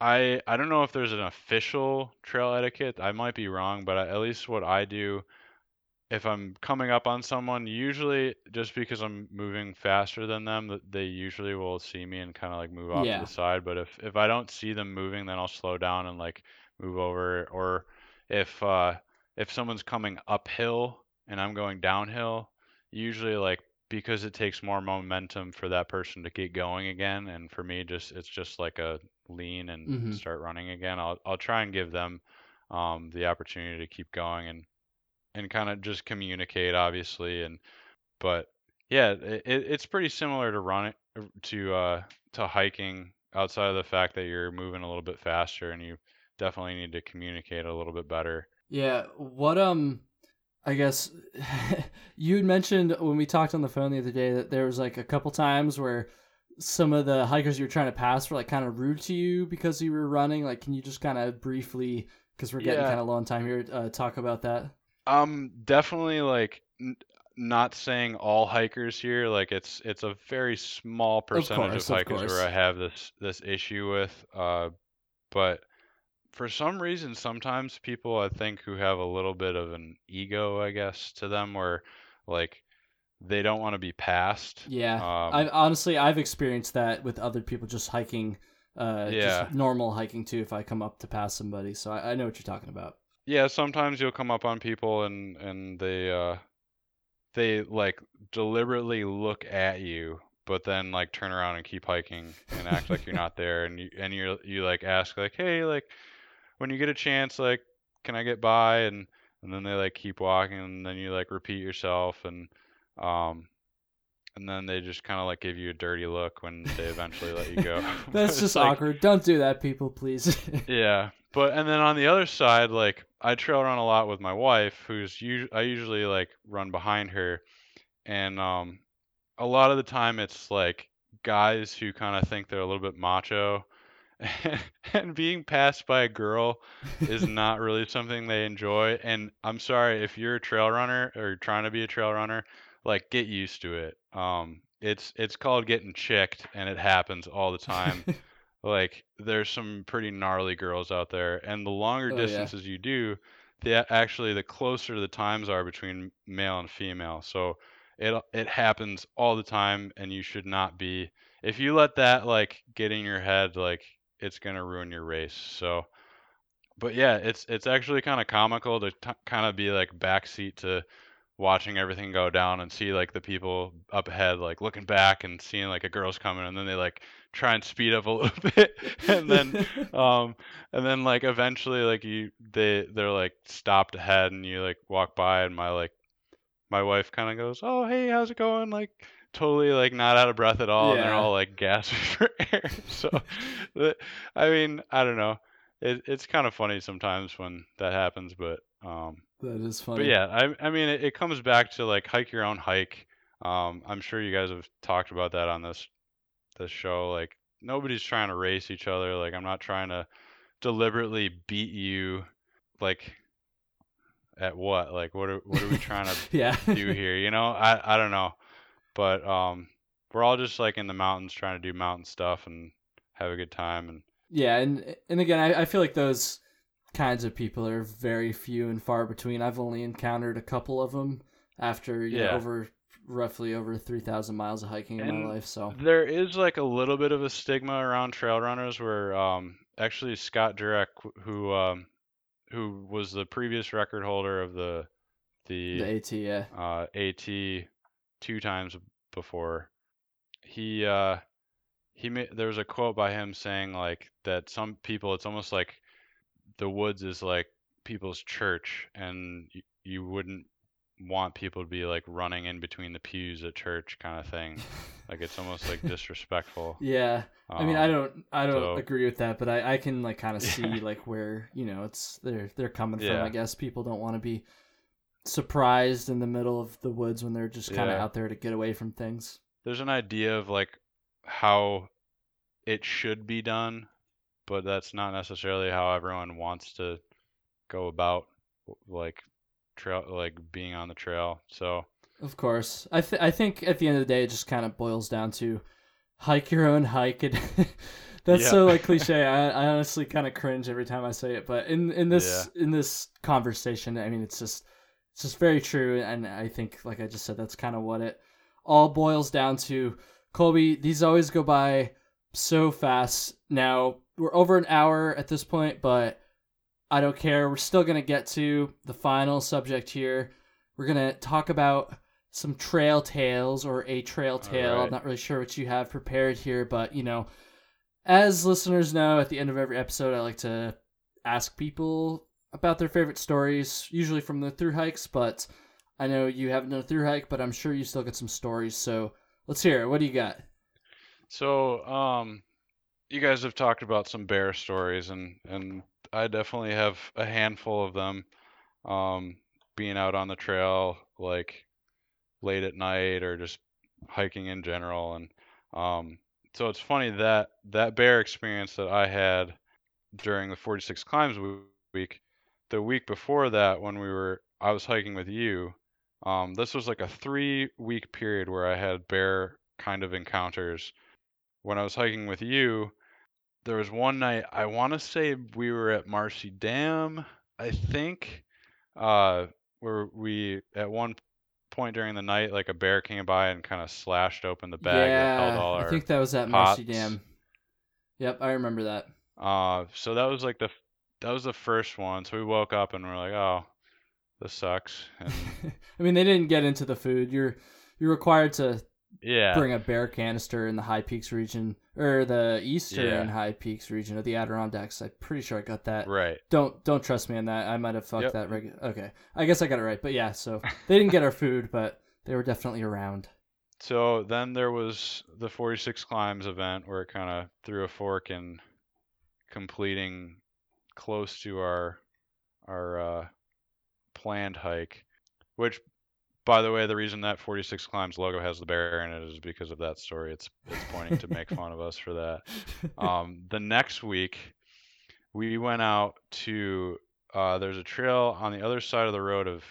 I I don't know if there's an official trail etiquette. I might be wrong, but I, at least what I do, if I'm coming up on someone, usually just because I'm moving faster than them, they usually will see me and kind of like move off yeah. to the side. But if, if I don't see them moving, then I'll slow down and like move over. Or if uh, if someone's coming uphill and I'm going downhill, usually like, because it takes more momentum for that person to get going again, and for me, just it's just like a lean and mm-hmm. start running again. I'll I'll try and give them um, the opportunity to keep going and and kind of just communicate, obviously. And but yeah, it, it's pretty similar to running to uh, to hiking, outside of the fact that you're moving a little bit faster and you definitely need to communicate a little bit better. Yeah. What um. I guess you had mentioned when we talked on the phone the other day that there was like a couple times where some of the hikers you were trying to pass were like kind of rude to you because you were running. Like, can you just kind of briefly, because we're getting yeah. kind of low on time here, uh, talk about that? Um, definitely like n- not saying all hikers here. Like it's it's a very small percentage of, course, of hikers of where I have this this issue with. Uh, but. For some reason, sometimes people, I think, who have a little bit of an ego, I guess, to them, where like they don't want to be passed. Yeah. Um, I honestly, I've experienced that with other people just hiking, uh, yeah. just normal hiking too, if I come up to pass somebody. So I, I know what you're talking about. Yeah. Sometimes you'll come up on people and, and they, uh, they like deliberately look at you, but then like turn around and keep hiking and act like you're not there. And you, and you're, you like ask like, hey, like, when you get a chance, like, can I get by? And, and then they like keep walking, and then you like repeat yourself, and um, and then they just kind of like give you a dirty look when they eventually let you go. That's just like, awkward. Don't do that, people, please. yeah, but and then on the other side, like I trail run a lot with my wife, who's us- I usually like run behind her, and um, a lot of the time it's like guys who kind of think they're a little bit macho. And being passed by a girl is not really something they enjoy. And I'm sorry, if you're a trail runner or trying to be a trail runner, like get used to it. Um, it's it's called getting chicked, and it happens all the time. Like there's some pretty gnarly girls out there, and the longer oh, distances yeah. you do, the actually the closer the times are between male and female. So it it happens all the time, and you should not be. If you let that like get in your head, like. It's going to ruin your race. So, but yeah, it's, it's actually kind of comical to t- kind of be like backseat to watching everything go down and see like the people up ahead, like looking back and seeing like a girl's coming, and then they like try and speed up a little bit. And then, um, and then like eventually like you, they, they're like stopped ahead, and you like walk by, and my, like my wife kind of goes, oh, hey, how's it going? Like, totally like not out of breath at all, yeah. and they're all like gasping for air. So I mean, I don't know, it, it's kind of funny sometimes when that happens, but um that is funny. But yeah, I I mean it, it comes back to like hike your own hike. um I'm sure you guys have talked about that on this this show. Like nobody's trying to race each other. Like I'm not trying to deliberately beat you. Like at what? Like what are what are we trying to yeah. do here, you know? I I don't know. But um, we're all just like in the mountains trying to do mountain stuff and have a good time. And yeah, and and again, I, I feel like those kinds of people are very few and far between. I've only encountered a couple of them after you yeah. know, over roughly over three thousand miles of hiking and in my life. So there is like a little bit of a stigma around trail runners where um, actually Scott Durek, who um, who was the previous record holder of the the, the A T, yeah. uh, A T two times before, he uh, he made, there was a quote by him saying like that some people, it's almost like the woods is like people's church, and you, you wouldn't want people to be like running in between the pews at church kind of thing. Like it's almost like disrespectful. Yeah. Um, I mean, I don't, I don't so, agree with that, but I, I can like kind of yeah. see like where, you know, it's they're, they're coming yeah. from, I guess. People don't want to be surprised in the middle of the woods when they're just kind of yeah. out there to get away from things. There's an idea of like how it should be done, but that's not necessarily how everyone wants to go about like trail, like being on the trail. So of course, I th- I think at the end of the day, it just kind of boils down to hike your own hike. And that's yeah. so like cliche. I, I honestly kind of cringe every time I say it, but in, in this, yeah. in this conversation, I mean, it's just, it's just very true. And I think, like I just said, that's kind of what it all boils down to. Colby, these always go by so fast. Now we're over an hour at this point, but I don't care. We're still going to get to the final subject here. We're going to talk about some trail tales or a trail tale. Right. I'm not really sure what you have prepared here, but, you know, as listeners know, at the end of every episode, I like to ask people about their favorite stories, usually from the thru hikes, but I know you haven't done a thru hike, but I'm sure you still get some stories. So let's hear it. What do you got? So um, you guys have talked about some bear stories, and, and I definitely have a handful of them, um, being out on the trail, like late at night or just hiking in general. And, um, so it's funny that that bear experience that I had during the forty-six Climbs week, the week before that, when we were, I was hiking with you, um, this was like a three week period where I had bear kind of encounters. When I was hiking with you, there was one night, I want to say we were at Marcy Dam, I think, uh, where we, at one point during the night, like a bear came by and kind of slashed open the bag yeah, that held all our I think that was at pots. Marcy Dam. Yep, I remember that. Uh, so that was like the, that was the first one. So we woke up and we're like, oh, this sucks. And I mean, they didn't get into the food. You're, you're required to yeah. bring a bear canister in the High Peaks region, or the eastern yeah. High Peaks region of the Adirondacks. I'm pretty sure I got that right. Don't don't trust me on that. I might have fucked yep. that. Regu- okay, I guess I got it right. But yeah, so they didn't get our food, but they were definitely around. So then there was the forty-six Climbs event where it kind of threw a fork in completing close to our our uh, planned hike, which, by the way, the reason that forty-six Climbs logo has the bear in it is because of that story. It's it's pointing to make fun of us for that. Um, the next week, we went out to, uh, there's a trail on the other side of the road of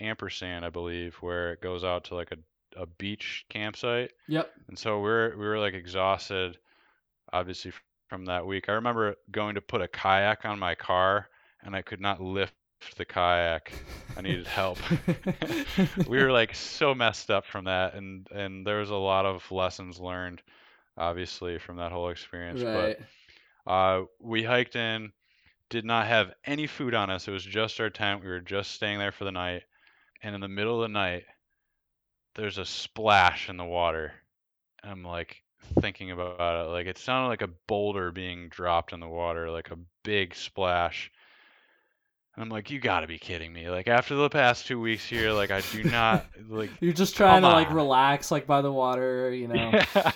Ampersand, I believe, where it goes out to like a, a beach campsite. Yep. And so we're we were like exhausted, obviously, from that week. I remember going to put a kayak on my car, and I could not lift the kayak. I needed help. We were like so messed up from that, and and there was a lot of lessons learned, obviously, from that whole experience. Right. But uh, we hiked in, did not have any food on us. It was just our tent. We were just staying there for the night, and in the middle of the night, there's a splash in the water. I'm like thinking about it, like it sounded like a boulder being dropped in the water, like a big splash. I'm like, you gotta be kidding me. Like, after the past two weeks here, like, I do not, like... You're just trying to, on. like, relax, like, by the water, you know? Yeah.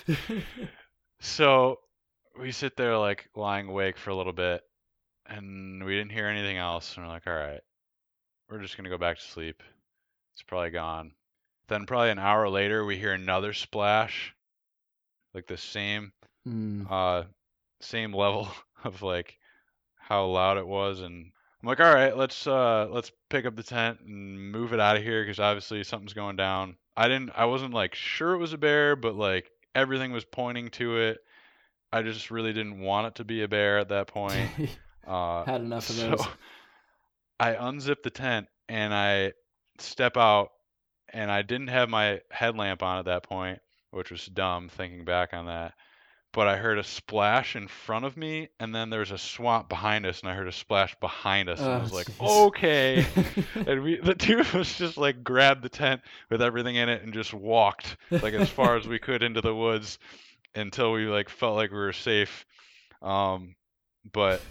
So, we sit there, like, lying awake for a little bit, and we didn't hear anything else, and we're like, all right, we're just gonna go back to sleep. It's probably gone. Then probably an hour later, we hear another splash, like, the same, mm. uh, same level of, like, how loud it was, and I'm like, all right, let's uh, let's pick up the tent and move it out of here because obviously something's going down. I didn't, I wasn't like sure it was a bear, but like everything was pointing to it. I just really didn't want it to be a bear at that point. Uh, Had enough of so those. I unzip the tent and I step out, and I didn't have my headlamp on at that point, which was dumb thinking back on that. But I heard a splash in front of me, and then there's a swamp behind us, and I heard a splash behind us. Oh, and I was like, geez. Okay. And we, the two of us just like grabbed the tent with everything in it and just walked like as far as we could into the woods until we like felt like we were safe. Um, but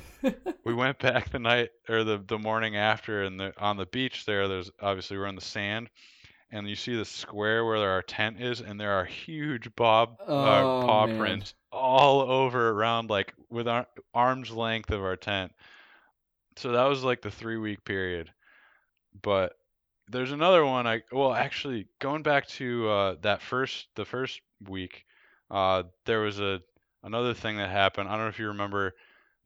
we went back the night or the, the morning after, and the, on the beach there, there's obviously we're in the sand. And you see the square where our tent is, and there are huge bob, oh, uh, paw man. prints all over around, like with our arm's length of our tent. So that was like the three week period. But there's another one. I well, actually, going back to uh, that first the first week, uh, there was a another thing that happened. I don't know if you remember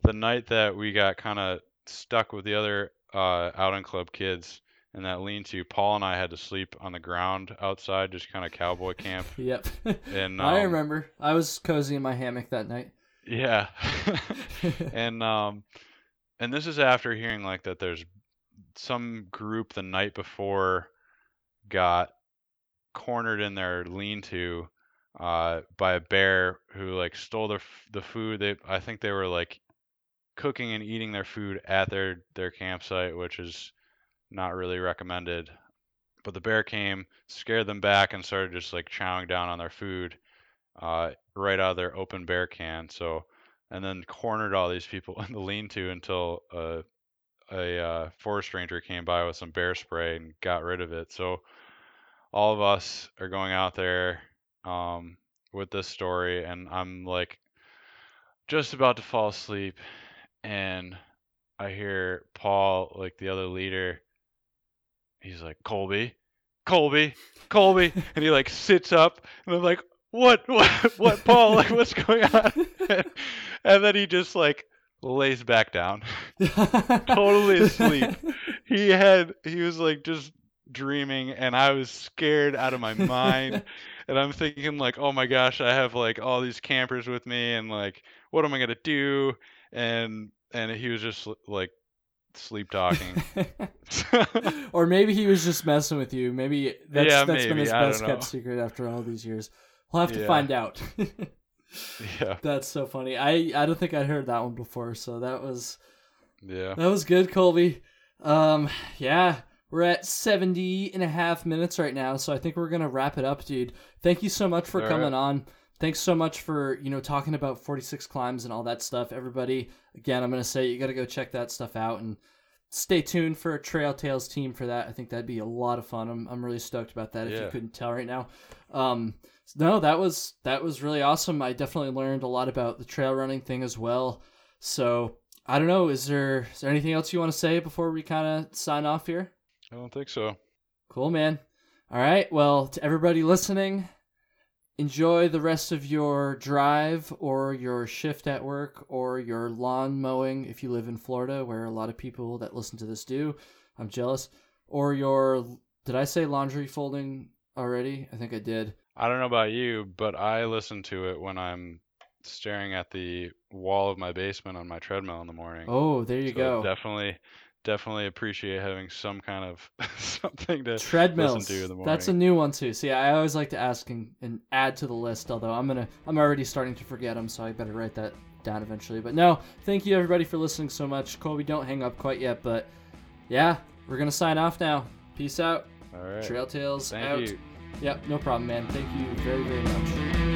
the night that we got kind of stuck with the other uh, outing club kids. And that lean-to, Paul and I had to sleep on the ground outside, just kind of cowboy camp. Yep. And um, I remember. I was cozy in my hammock that night. Yeah. and um, and this is after hearing like that there's some group the night before got cornered in their lean-to uh, by a bear who like stole their the food. They I think they were like cooking and eating their food at their, their campsite, which is not really recommended, but the bear came, scared them back, and started just like chowing down on their food uh, right out of their open bear can. So, and then cornered all these people in the lean-to until uh, a uh, forest ranger came by with some bear spray and got rid of it. So all of us are going out there um, with this story, and I'm like just about to fall asleep, and I hear Paul, like the other leader, he's like, Colby, Colby, Colby. And he like sits up, and I'm like, what, what, what, Paul, like what's going on? And, and then he just like lays back down, totally asleep. He had, he was like just dreaming, and I was scared out of my mind. And I'm thinking like, oh my gosh, I have like all these campers with me, and like, what am I going to do? And, and he was just like, sleep talking. Or maybe he was just messing with you. Maybe that's, yeah, that's maybe. been his I best kept secret after all these years. We'll have to yeah. find out. Yeah. That's so funny. I, I don't think I'd heard that one before, so that was yeah. That was good, Colby. Um yeah. We're at seventy and a half minutes right now, so I think we're gonna wrap it up, dude. Thank you so much for all coming right. on. Thanks so much for, you know, talking about forty-six Climbs and all that stuff. Everybody, again, I'm going to say you got to go check that stuff out and stay tuned for a Trail Tales team for that. I think that'd be a lot of fun. I'm I'm really stoked about that, if yeah. you couldn't tell right now. Um, no, that was that was really awesome. I definitely learned a lot about the trail running thing as well. So, I don't know, is there is there anything else you want to say before we kind of sign off here? I don't think so. Cool, man. All right. Well, to everybody listening, enjoy the rest of your drive or your shift at work or your lawn mowing if you live in Florida, where a lot of people that listen to this do. I'm jealous. Or your, did I say laundry folding already? I think I did. I don't know about you, but I listen to it when I'm staring at the wall of my basement on my treadmill in the morning. Oh, there you so go. Definitely, definitely appreciate having some kind of something to Treadmills. listen to in the morning. That's a new one too. See, I always like to ask and, and add to the list, although I'm gonna I'm already starting to forget them, so I better write that down eventually. But no, thank you everybody for listening so much. Colby, don't hang up quite yet, but yeah, we're gonna sign off now. Peace out. All right. Trail Tales out. Thank you. Yep, no problem, man. Thank you very, very much.